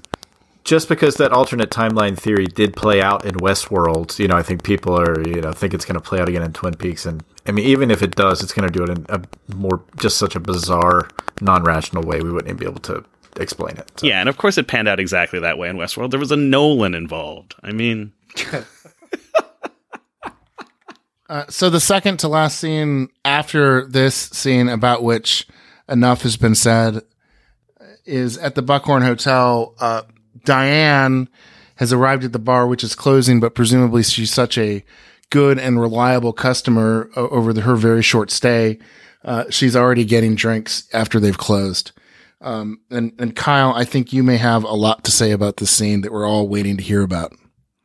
Just because that alternate timeline theory did play out in Westworld, you know, I think people think it's going to play out again in Twin Peaks. And I mean, even if it does, it's going to do it in a more, just such a bizarre, non-rational way. We wouldn't even be able to explain it. So. Yeah. And of course it panned out exactly that way in Westworld. There was a Nolan involved. I mean, so the second to last scene after this scene, about which enough has been said, is at the Buckhorn Hotel. Diane has arrived at the bar, which is closing, but presumably she's such a good and reliable customer over her very short stay. She's already getting drinks after they've closed. And Kyle, I think you may have a lot to say about this scene that we're all waiting to hear about.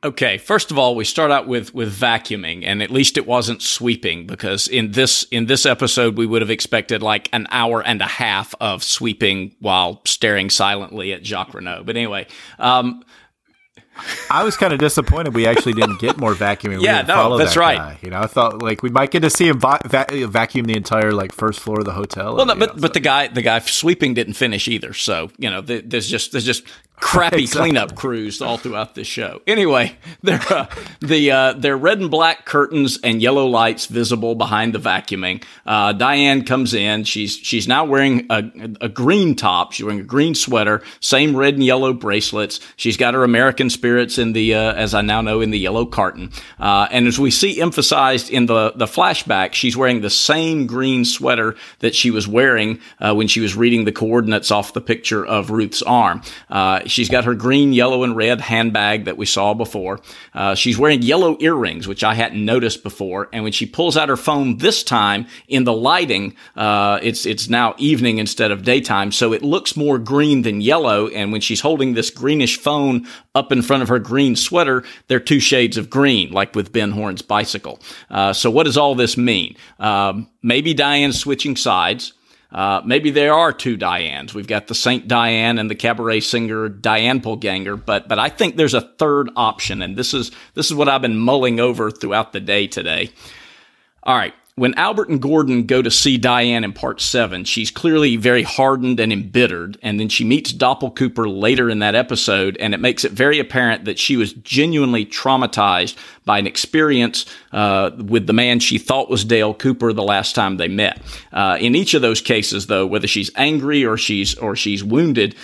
Okay. First of all, we start out with vacuuming, and at least it wasn't sweeping, because in this episode, we would have expected like an hour and a half of sweeping while staring silently at Jacques Renaud. But anyway, I was kind of disappointed we actually didn't get more vacuuming. Yeah, no, that's right. Guy. You know, I thought like we might get to see him vacuum the entire like first floor of the hotel. Well, but the guy sweeping didn't finish either. So you know, there's just crappy cleanup crews all throughout this show. Anyway, there are red and black curtains and yellow lights visible behind the vacuuming. Diane comes in. She's now wearing a green top. She's wearing a green sweater. Same red and yellow bracelets. She's got her American spirits in the, as I now know, in the yellow carton. And as we see emphasized in the flashback, she's wearing the same green sweater that she was wearing when she was reading the coordinates off the picture of Ruth's arm. She's got her green, yellow, and red handbag that we saw before. She's wearing yellow earrings, which I hadn't noticed before. And when she pulls out her phone this time in the lighting, it's now evening instead of daytime, so it looks more green than yellow. And when she's holding this greenish phone up in front of her green sweater, they're two shades of green, like with Ben Horn's bicycle. So what does all this mean? Maybe Diane's switching sides. Maybe there are two Dianes. We've got the Saint Diane and the cabaret singer Diane Polganger, but I think there's a third option, and this is what I've been mulling over throughout the day today. All right. When Albert and Gordon go to see Diane in part 7, she's clearly very hardened and embittered, and then she meets Doppel Cooper later in that episode, and it makes it very apparent that she was genuinely traumatized by an experience with the man she thought was Dale Cooper the last time they met. In each of those cases, though, whether she's angry or she's wounded,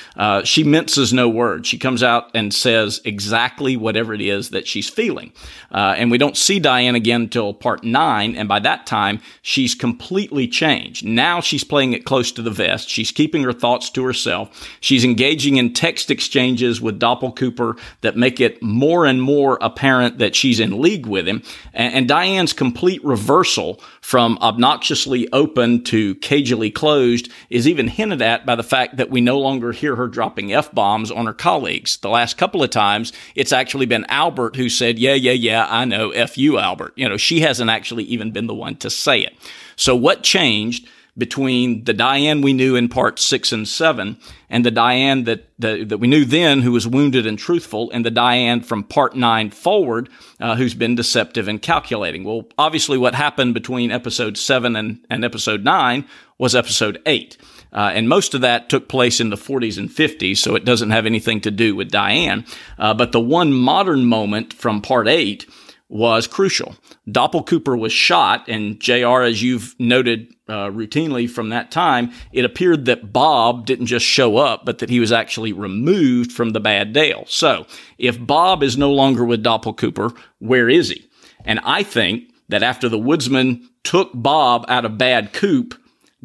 she minces no words. She comes out and says exactly whatever it is that she's feeling. And we don't see Diane again until part 9, and by that time, she's completely changed. Now she's playing it close to the vest. She's keeping her thoughts to herself. She's engaging in text exchanges with Doppel Cooper that make it more and more apparent that she's in league with him. And Diane's complete reversal from obnoxiously open to cagily closed is even hinted at by the fact that we no longer hear her dropping F-bombs on her colleagues. The last couple of times, it's actually been Albert who said, yeah, I know, F you, Albert. You know, she hasn't actually even been the one to say it. So what changed between the Diane we knew in parts 6 and 7 and the Diane that we knew then who was wounded and truthful and the Diane from part 9 forward who's been deceptive and calculating? Well, obviously what happened between episode 7 and episode 9 was episode 8. And most of that took place in the 40s and 50s, so it doesn't have anything to do with Diane. But the one modern moment from part 8 was crucial. Doppel Cooper was shot, and JR, as you've noted routinely from that time, it appeared that Bob didn't just show up, but that he was actually removed from the Bad Dale. So, if Bob is no longer with Doppel Cooper, where is he? And I think that after the woodsman took Bob out of Bad Coop,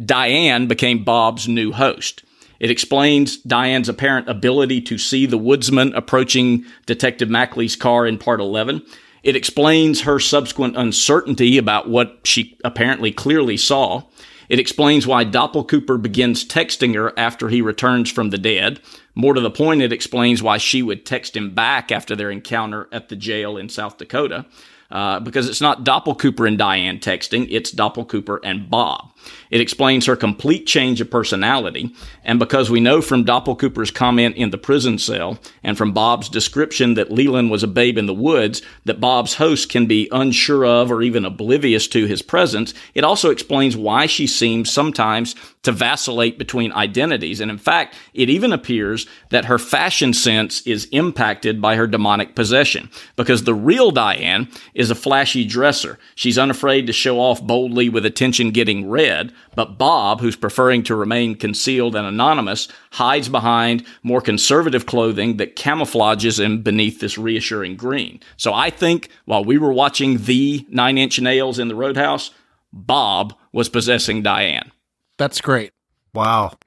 Diane became Bob's new host. It explains Diane's apparent ability to see the woodsman approaching Detective Mackley's car in part 11. It explains her subsequent uncertainty about what she apparently clearly saw. It explains why Doppel Cooper begins texting her after he returns from the dead. More to the point, it explains why she would text him back after their encounter at the jail in South Dakota. Because it's not Doppel Cooper and Diane texting, it's Doppel Cooper and Bob. It explains her complete change of personality, and because we know from Doppel Cooper's comment in the prison cell and from Bob's description that Leland was a babe in the woods, that Bob's host can be unsure of or even oblivious to his presence, it also explains why she seems sometimes to vacillate between identities, and in fact, it even appears that her fashion sense is impacted by her demonic possession, because the real Diane is a flashy dresser. She's unafraid to show off boldly with attention getting red, but Bob, who's preferring to remain concealed and anonymous, hides behind more conservative clothing that camouflages him beneath this reassuring green. So I think while we were watching the 9-inch Nails in the Roadhouse, Bob was possessing Diane. That's great. Wow.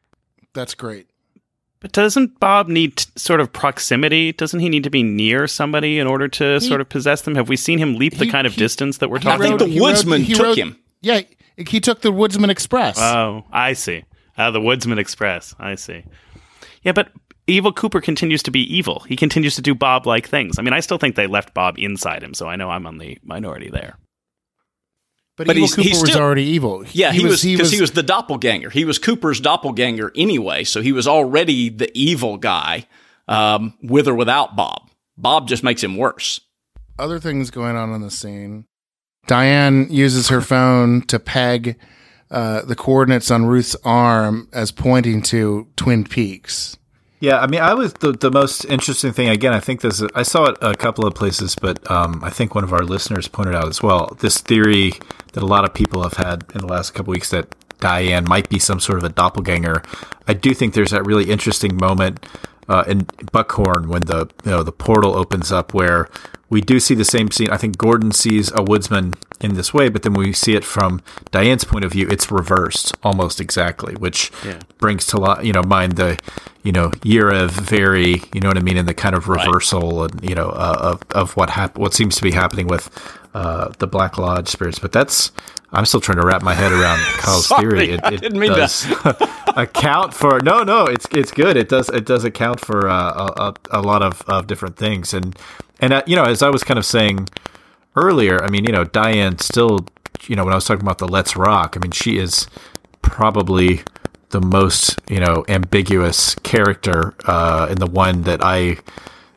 That's great. But doesn't Bob need sort of proximity? Doesn't he need to be near somebody in order to sort of possess them? Have we seen him leap the kind of distance that we're talking about? I think the woodsman took him. Yeah. He took the Woodsman Express. Oh, I see. The Woodsman Express. I see. Yeah, but evil Cooper continues to be evil. He continues to do Bob-like things. I mean, I still think they left Bob inside him, so I know I'm on the minority there. But evil Cooper was already evil. Yeah, he was the doppelganger. He was Cooper's doppelganger anyway, so he was already the evil guy with or without Bob. Bob just makes him worse. Other things going on in the scene. Diane uses her phone to peg the coordinates on Ruth's arm as pointing to Twin Peaks. Yeah, I mean, I was the most interesting thing. Again, I think this. I saw it a couple of places, but I think one of our listeners pointed out as well this theory that a lot of people have had in the last couple of weeks that Diane might be some sort of a doppelganger. I do think there's that really interesting moment in Buckhorn when the portal opens up where. We do see the same scene. I think Gordon sees a woodsman in this way, but then we see it from Diane's point of view. It's reversed almost exactly, which brings to mind the Yerev Very, you know what I mean, and the kind of reversal and of what seems to be happening with the Black Lodge spirits. But I'm still trying to wrap my head around Kyle's theory. I didn't mean that. Account for no, it's good. It does account for a lot of different things and. And, as I was kind of saying earlier, I mean, Diane still, when I was talking about the Let's Rock, I mean, she is probably the most, ambiguous character and the one that I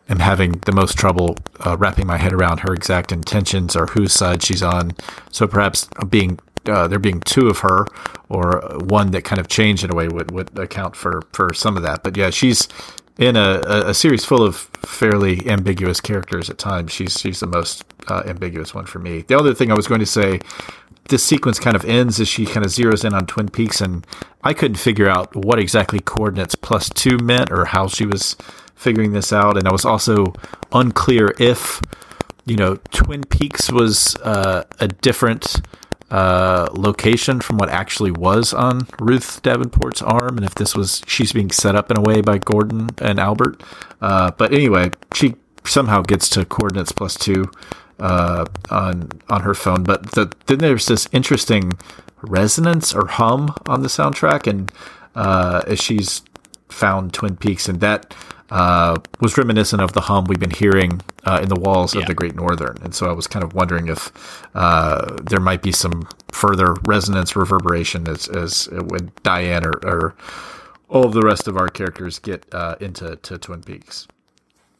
am having the most trouble wrapping my head around her exact intentions or whose side she's on. So perhaps there being two of her, or one that kind of changed in a way would account for some of that. But yeah, she's in a series full of fairly ambiguous characters at times. She's the most ambiguous one for me. The other thing I was going to say, this sequence kind of ends as she kind of zeroes in on Twin Peaks, and I couldn't figure out what exactly coordinates +2 meant or how she was figuring this out. And I was also unclear if, you know, Twin Peaks was a different location from what actually was on Ruth Davenport's arm, and if this was she's being set up in a way by Gordon and Albert, but anyway, she somehow gets to coordinates +2 on her phone. But then there's this interesting resonance or hum on the soundtrack, and as she's found Twin Peaks, and that was reminiscent of the hum we've been hearing in the walls of the Great Northern. And so I was kind of wondering if there might be some further resonance reverberation as when Diane or all of the rest of our characters get into Twin Peaks.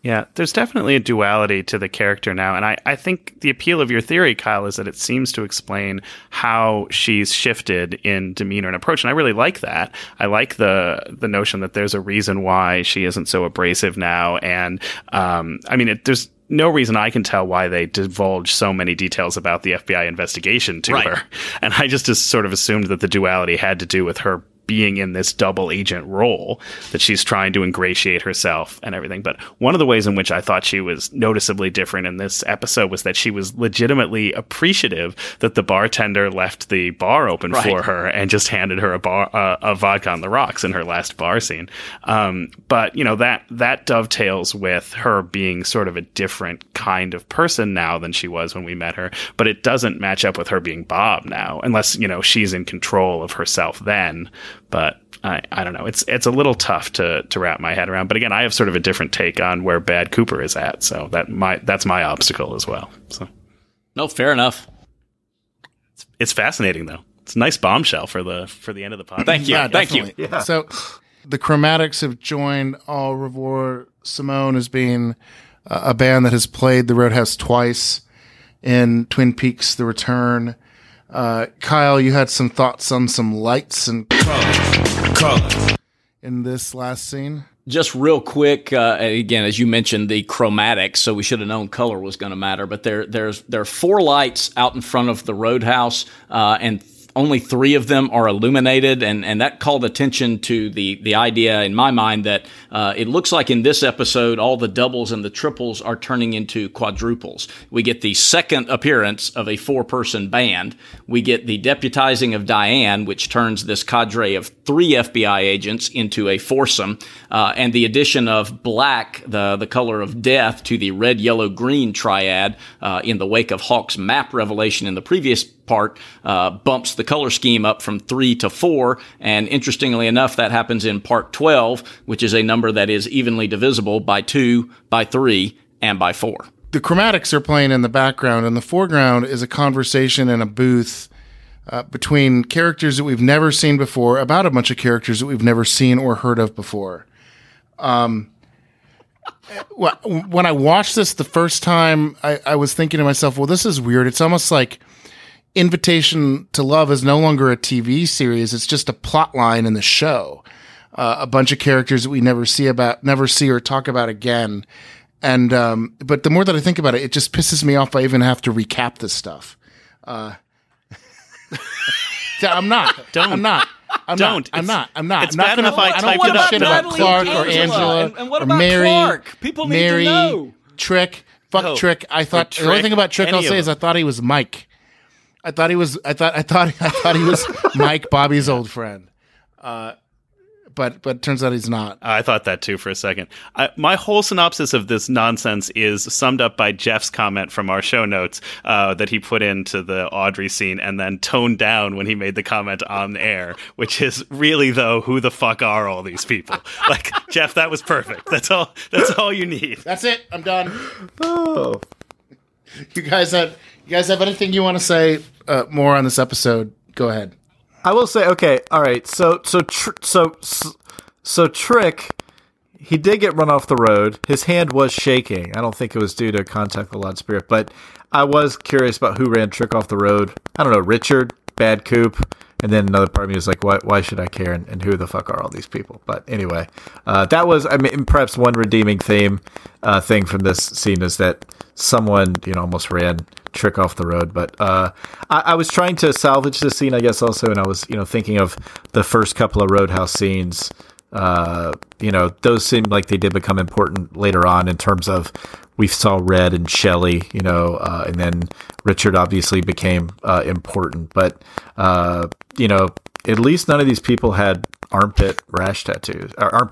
Yeah, there's definitely a duality to the character now. And I think the appeal of your theory, Kyle, is that it seems to explain how she's shifted in demeanor and approach. And I really like that. I like the notion that there's a reason why she isn't so abrasive now. And I mean, there's no reason I can tell why they divulge so many details about the FBI investigation to her. And I just sort of assumed that the duality had to do with her being in this double agent role, that she's trying to ingratiate herself and everything. But one of the ways in which I thought she was noticeably different in this episode was that she was legitimately appreciative that the bartender left the bar open for her and just handed her a vodka on the rocks in her last bar scene. But, you know, that dovetails with her being sort of a different kind of person now than she was when we met her. But it doesn't match up with her being Bob now, unless, you know, she's in control of herself then. But I don't know. It's a little tough to wrap my head around. But again, I have sort of a different take on where Bad Cooper is at. So that's my obstacle as well. So, no, fair enough. It's fascinating though. It's a nice bombshell for the end of the podcast. Thank you. Yeah, thank you. Yeah. So the Chromatics have joined Au Revoir Simone as being a band that has played the Roadhouse twice in Twin Peaks: The Return. Kyle, you had some thoughts on some lights and color in this last scene. Just real quick, again, as you mentioned, the chromatics, so we should have known color was going to matter. But there are four lights out in front of the Roadhouse, and only three of them are illuminated, and that called attention to the idea in my mind that it looks like in this episode all the doubles and the triples are turning into quadruples. We get the second appearance of a four-person band. We get the deputizing of Diane, which turns this cadre of three FBI agents into a foursome, and the addition of black, the color of death, to the red, yellow, green triad in the wake of Hawk's map revelation in the previous part, bumps the color scheme up from 3 to 4. And interestingly enough, that happens in part 12, which is a number that is evenly divisible by 2, by 3, and by 4. The chromatics are playing in the background, and the foreground is a conversation in a booth between characters that we've never seen before about a bunch of characters that we've never seen or heard of before. When I watched this the first time, I was thinking to myself, well, this is weird. It's almost like Invitation to Love is no longer a TV series. It's just a plot line in the show. A bunch of characters that we never see or talk about again. And, but the more that I think about it, it just pisses me off. I even have to recap this stuff. I'm not. Don't. I'm not. I'm don't. Not. I'm not. I'm not. It's bad enough I typed it up. Shit about Clark or Angela and what about Mary, Clark? People need to know. Trick. Fuck no. Trick. I thought the only thing about Trick I'll say is I thought he was Mike. I thought he was Mike, Bobby's old friend, but turns out he's not. I thought that too for a second. My whole synopsis of this nonsense is summed up by Jeff's comment from our show notes that he put into the Audrey scene and then toned down when he made the comment on air, which is really though, who the fuck are all these people? Like Jeff, that was perfect. That's all you need. That's it. I'm done. Oh, you guys have anything you want to say more on this episode? Go ahead. I will say, okay, all right. So Trick, He did get run off the road. His hand was shaking. I don't think it was due to contact with a loud spirit, but I was curious about who ran Trick off the road. I don't know, Richard, bad coop. And then another part of me was like, why should I care? And who the fuck are all these people? But anyway, that was, I mean, perhaps one redeeming thing from this scene is that someone, you know, almost ran Trick off the road. But I was trying to salvage this scene, I guess, also. And I was, you know, thinking of the first couple of Roadhouse scenes. You know, those seem like they did become important later on in terms of we saw Red and Shelley, you know, and then Richard obviously became important. But, you know, at least none of these people had armpit rashes. So, that's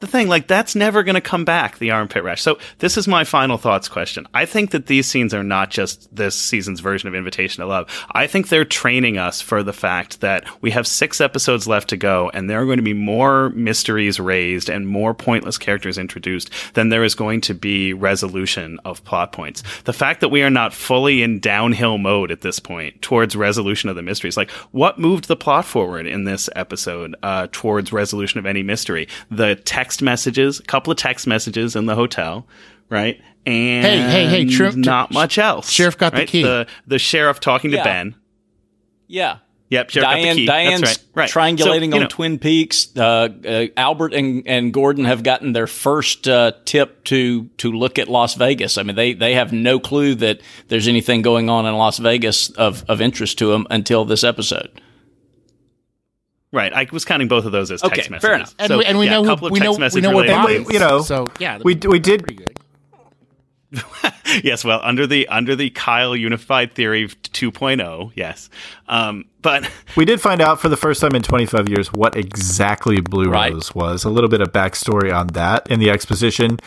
the thing. Like, that's never going to come back, the armpit rash. So this is my final thoughts question. I think that these scenes are not just this season's version of Invitation to Love. I think they're training us for the fact that we have 6 episodes left to go, and there are going to be more mysteries raised and more pointless characters introduced than there is going to be resolution of plot points. The fact that we are not fully in downhill mode at this point towards resolution of the mysteries, like, what moved the plot forward in this episode towards resolution of any mystery? The text messages, a couple of text messages in the hotel, right? And hey, not much else. Sheriff got right? The key. The sheriff talking to Ben. Yeah. Yep, Sheriff got the key. Diane's right. triangulating on Twin Peaks. Albert and Gordon have gotten their first tip to look at Las Vegas. I mean, they have no clue that there's anything going on in Las Vegas of interest to them until this episode. Right, I was counting both of those as text messages. Fair enough. And so, we know what Bob is. You know, so yeah, we did. Yes, well, under the Kyle Unified Theory 2.0, yes, but we did find out for the first time in 25 years what exactly Blue Rose was. A little bit of backstory on that in the exposition.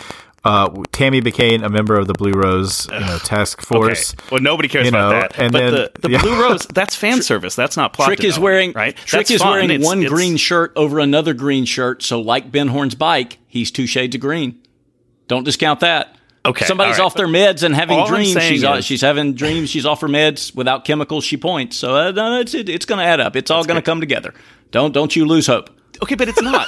Tammy became a member of the Blue Rose task force. Okay. Well, nobody cares about that. And but then, the Blue Rose, that's fan service. That's not plot. Trick is wearing one green shirt over another green shirt. So like Ben Horn's bike, he's 2 shades of green. Don't discount that. Okay, somebody's off their meds and having dreams. She's having dreams. She's off her meds without chemicals. She points. So it's going to add up. It's all going to come together. Don't you lose hope. Okay, but it's not.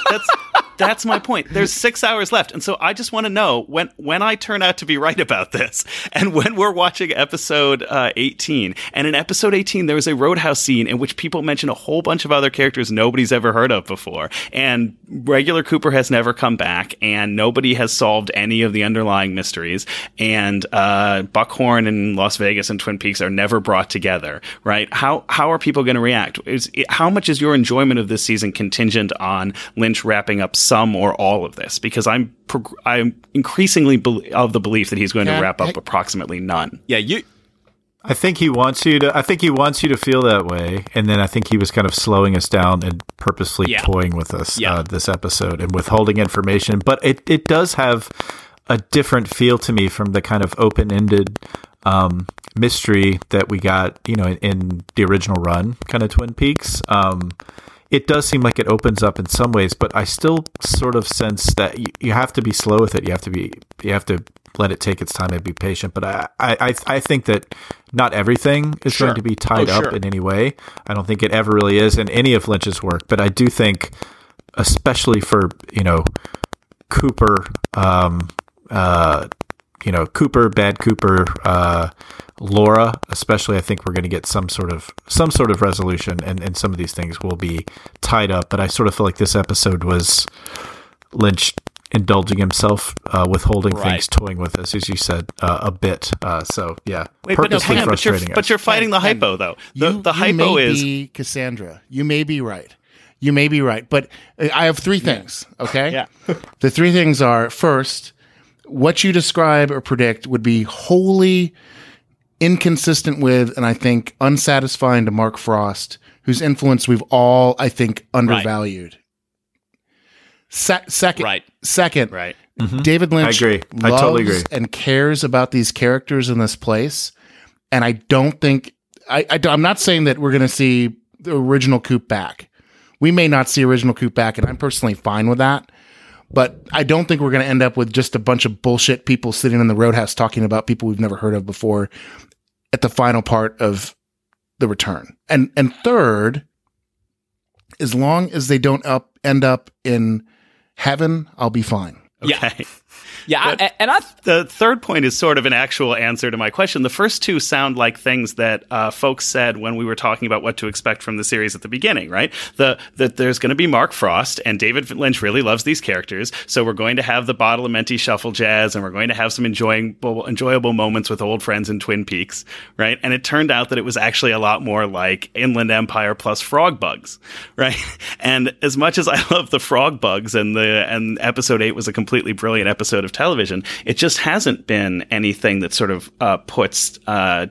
That's my point. There's 6 hours left. And so I just want to know when I turn out to be right about this, and when we're watching episode 18. And in episode 18, there was a Roadhouse scene in which people mention a whole bunch of other characters nobody's ever heard of before. And regular Cooper has never come back, and nobody has solved any of the underlying mysteries. And Buckhorn and Las Vegas and Twin Peaks are never brought together, right? How are people going to react? How much is your enjoyment of this season contingent on Lynch wrapping up some or all of this? Because I'm increasingly of the belief that he's going to wrap up approximately none. Yeah, I think he wants you to feel that way, and then I think he was kind of slowing us down and purposely toying with us this episode and withholding information. But it does have a different feel to me from the kind of open-ended mystery that we got, you know, in the original run, kind of Twin Peaks. It does seem like it opens up in some ways, but I still sort of sense that you have to be slow with it. You have to let it take its time and be patient. But I think that not everything is going to be tied up in any way. I don't think it ever really is in any of Lynch's work. But I do think, especially for, you know, Cooper, bad Cooper, Laura, especially, I think we're going to get some sort of resolution, and some of these things will be tied up. But I sort of feel like this episode was Lynch indulging himself, withholding things, toying with us, as you said, a bit. So yeah, purposely frustrating us. But you're fighting the hypo, though. The hypo is Cassandra. You may be right. You may be right. But I have 3 things. Okay. Yeah. The 3 things are: first, what you describe or predict would be wholly inconsistent with, and I think unsatisfying to Mark Frost, whose influence we've all, I think, undervalued. Second, mm-hmm. David Lynch loves totally agree. And cares about these characters in this place, and I don't think I'm not saying that we're going to see the original Coop back. We may not see original Coop back, and I'm personally fine with that. But I don't think we're going to end up with just a bunch of bullshit people sitting in the Roadhouse talking about people we've never heard of before at the final part of the return. And third, as long as they don't end up in heaven, I'll be fine. Okay. Yeah. Yeah, the third point is sort of an actual answer to my question. The first two sound like things that folks said when we were talking about what to expect from the series at the beginning, right? That there's going to be Mark Frost, and David Lynch really loves these characters, so we're going to have the Bottle of Menti shuffle jazz, and we're going to have some enjoyable moments with old friends in Twin Peaks, right? And it turned out that it was actually a lot more like Inland Empire plus frog bugs, right? And as much as I love the frog bugs, and episode 8 was a completely brilliant episode of television, it just hasn't been anything that sort of puts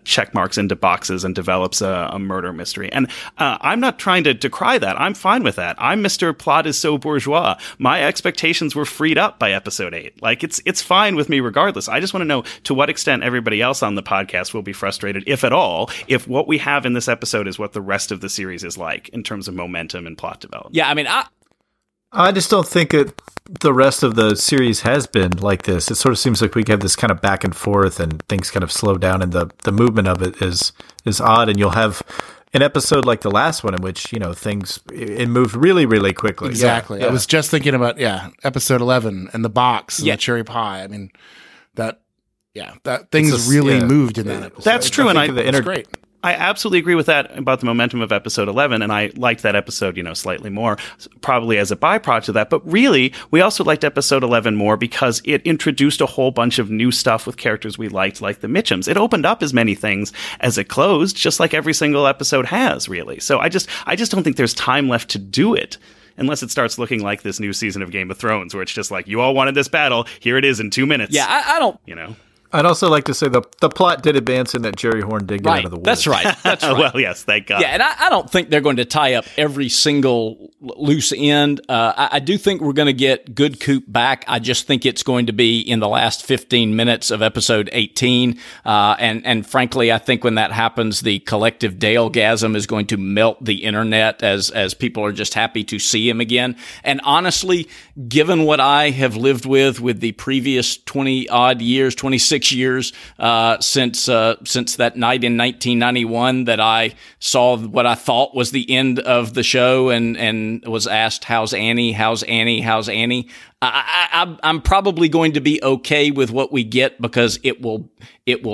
check marks into boxes and develops a murder mystery. And I'm not trying to decry that. I'm fine with that. I'm Mr. Plot is so bourgeois. My expectations were freed up by episode 8. Like, it's fine with me regardless. I just want to know to what extent everybody else on the podcast will be frustrated, if at all, if what we have in this episode is what the rest of the series is like in terms of momentum and plot development. Yeah, I mean, I just don't think the rest of the series has been like this. It sort of seems like we have this kind of back and forth and things kind of slow down, and the movement of it is odd. And you'll have an episode like the last one in which, you know, things, it moved really, really quickly. Exactly. Yeah. I was just thinking about, episode 11 and the box and the cherry pie. I mean, things really moved in that episode. That's true. It's great. I absolutely agree with that about the momentum of episode 11, and I liked that episode, slightly more, probably as a byproduct of that. But really, we also liked episode 11 more because it introduced a whole bunch of new stuff with characters we liked, like the Mitchums. It opened up as many things as it closed, just like every single episode has, really. So I just don't think there's time left to do it. Unless it starts looking like this new season of Game of Thrones, where it's just like, you all wanted this battle, here it is in 2 minutes. Yeah, I don't... I'd also like to say the plot did advance in that Jerry Horn did get out of the woods. That's right. That's right. Well, yes, thank God. Yeah, and I don't think they're going to tie up every single loose end. I do think we're going to get Good Coop back. I just think it's going to be in the last 15 minutes of episode 18. And frankly, I think when that happens, the collective Dalegasm is going to melt the internet as people are just happy to see him again. And honestly, given what I have lived with the previous 26 years since that night in 1991 that I saw what I thought was the end of the show and was asked, how's Annie? I'm probably going to be okay with what we get because it will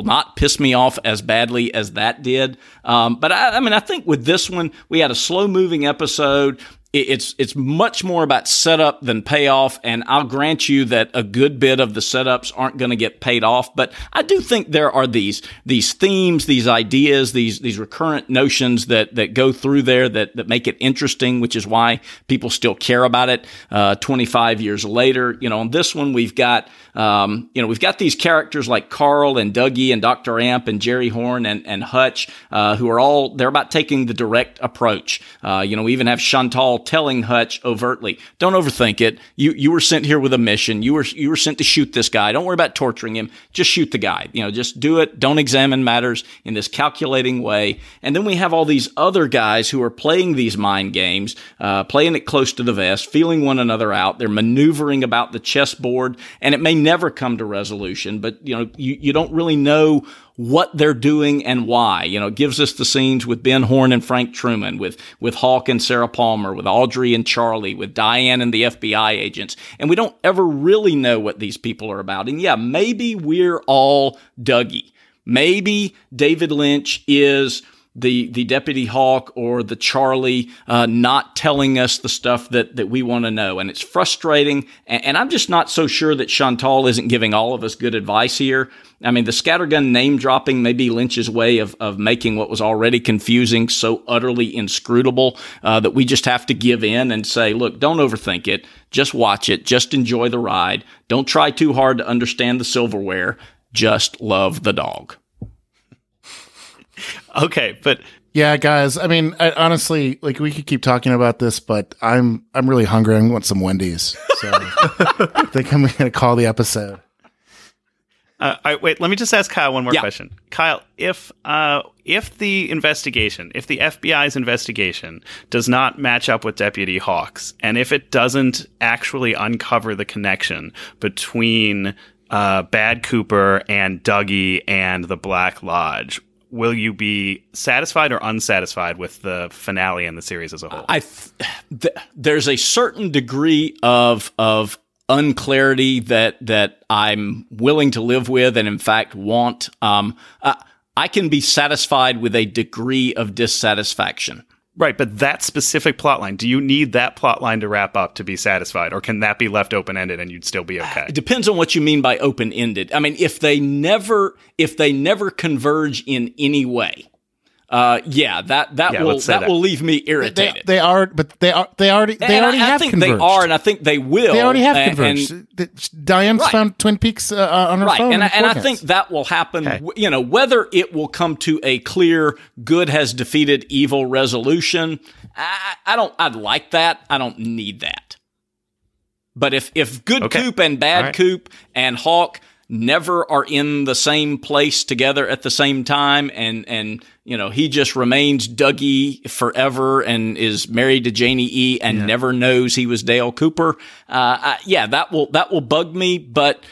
not piss me off as badly as that did. But I think with this one, we had a slow moving episode. It's much more about setup than payoff, and I'll grant you that a good bit of the setups aren't going to get paid off, but I do think there are these themes, these ideas, these recurrent notions that go through there that make it interesting, which is why people still care about it 25 years later. On this one we've got these characters like Carl and Dougie and Dr. Amp and Jerry Horn and Hutch, who are all, they're about taking the direct approach. We even have Chantal telling Hutch overtly, don't overthink it. You were sent here with a mission. You were sent to shoot this guy. Don't worry about torturing him. Just shoot the guy. Just do it. Don't examine matters in this calculating way. And then we have all these other guys who are playing these mind games, playing it close to the vest, feeling one another out. They're maneuvering about the chessboard, and it may never come to resolution, but you don't really know what they're doing and why. It gives us the scenes with Ben Horn and Frank Truman, with Hawk and Sarah Palmer, with Audrey and Charlie, with Diane and the FBI agents. And we don't ever really know what these people are about. And maybe we're all Dougie. Maybe David Lynch is the Deputy Hawk or the Charlie, not telling us the stuff that we want to know. And it's frustrating. And I'm just not so sure that Chantal isn't giving all of us good advice here. I mean, the scattergun name dropping may be Lynch's way of making what was already confusing so utterly inscrutable, that we just have to give in and say, look, don't overthink it. Just watch it. Just enjoy the ride. Don't try too hard to understand the silverware. Just love the dog. Okay, but yeah, guys, I mean, honestly, like, we could keep talking about this, but I'm really hungry. I want some Wendy's, so I think I'm going to call the episode. All right, wait, let me just ask Kyle one more question. Kyle, if the FBI's investigation does not match up with Deputy Hawk's, and if it doesn't actually uncover the connection between Bad Cooper and Dougie and the Black Lodge, will you be satisfied or unsatisfied with the finale and the series as a whole? There's a certain degree of unclarity that I'm willing to live with and, in fact, want. I can be satisfied with a degree of dissatisfaction. Right, but that specific plotline, do you need that plotline to wrap up to be satisfied, or can that be left open-ended and you'd still be okay? It depends on what you mean by open-ended. I mean, if they never converge in any way, that will leave me irritated. They already have converged. They are, and I think they will. They already have converged. And Diane's found Twin Peaks on her phone. And I think that will happen. Okay. You know, whether it will come to a clear good has defeated evil resolution, I'd like that. I don't need that. But if good Coop and bad Coop and Hawk never are in the same place together at the same time, and you know, he just remains Dougie forever and is married to Janie E and never knows he was Dale Cooper. That will bug me, but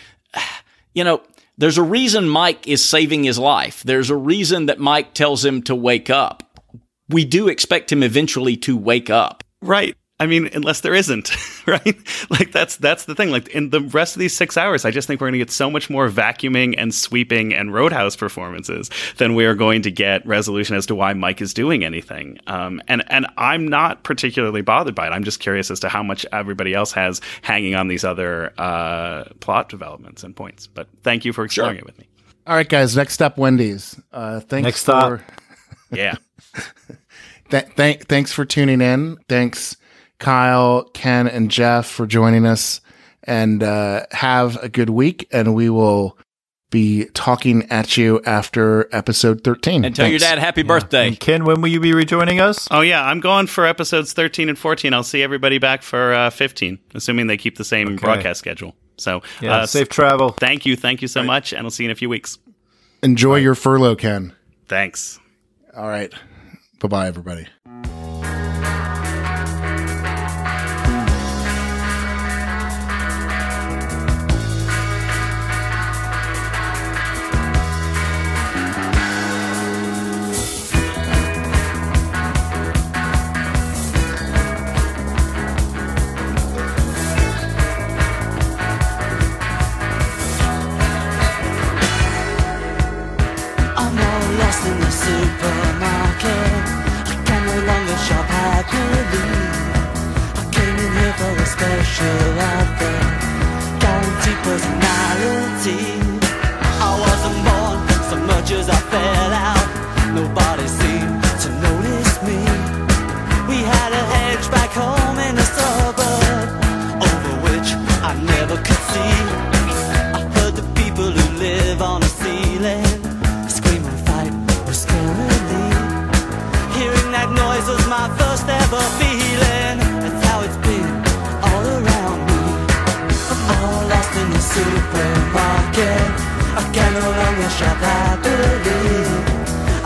you know, there's a reason Mike is saving his life. There's a reason that Mike tells him to wake up. We do expect him eventually to wake up. Right. I mean, unless there isn't, right? Like, that's the thing. Like, in the rest of these 6 hours, I just think we're going to get so much more vacuuming and sweeping and Roadhouse performances than we are going to get resolution as to why Mike is doing anything. And I'm not particularly bothered by it. I'm just curious as to how much everybody else has hanging on these other plot developments and points. But thank you for exploring it with me. All right, guys. Next up, Wendy's. Yeah. Thanks for tuning in. Thanks, Kyle, Ken, and Jeff for joining us, and have a good week, and we will be talking at you after episode 13. And tell your dad happy birthday. And Ken, when will you be rejoining us? Oh, yeah, I'm going for episodes 13 and 14. I'll see everybody back for 15, assuming they keep the same broadcast schedule. So safe travel. Thank you so much, and I'll see you in a few weeks. Enjoy your furlough, Ken. Thanks. All right. Bye-bye, everybody.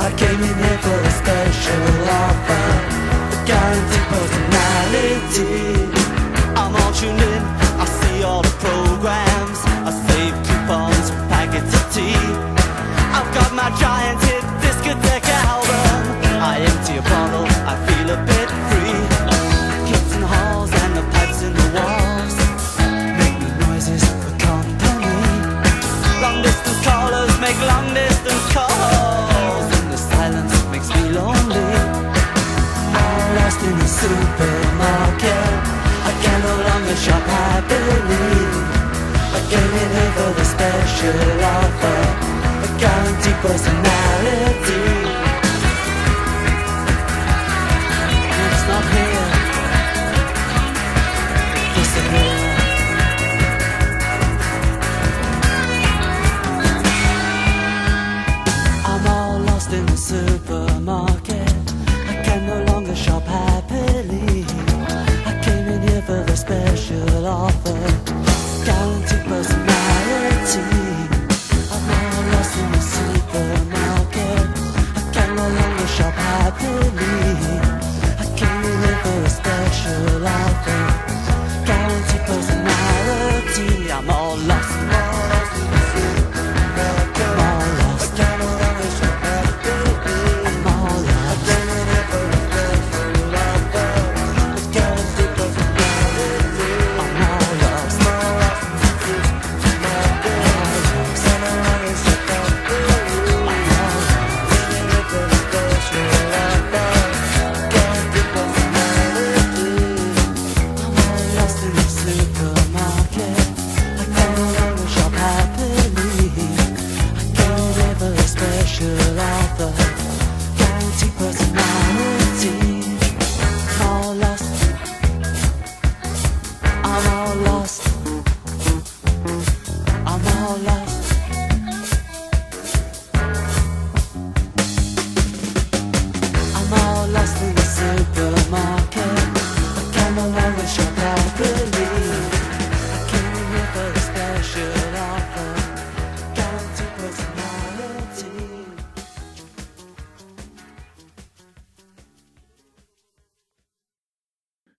I came in here for a special offer.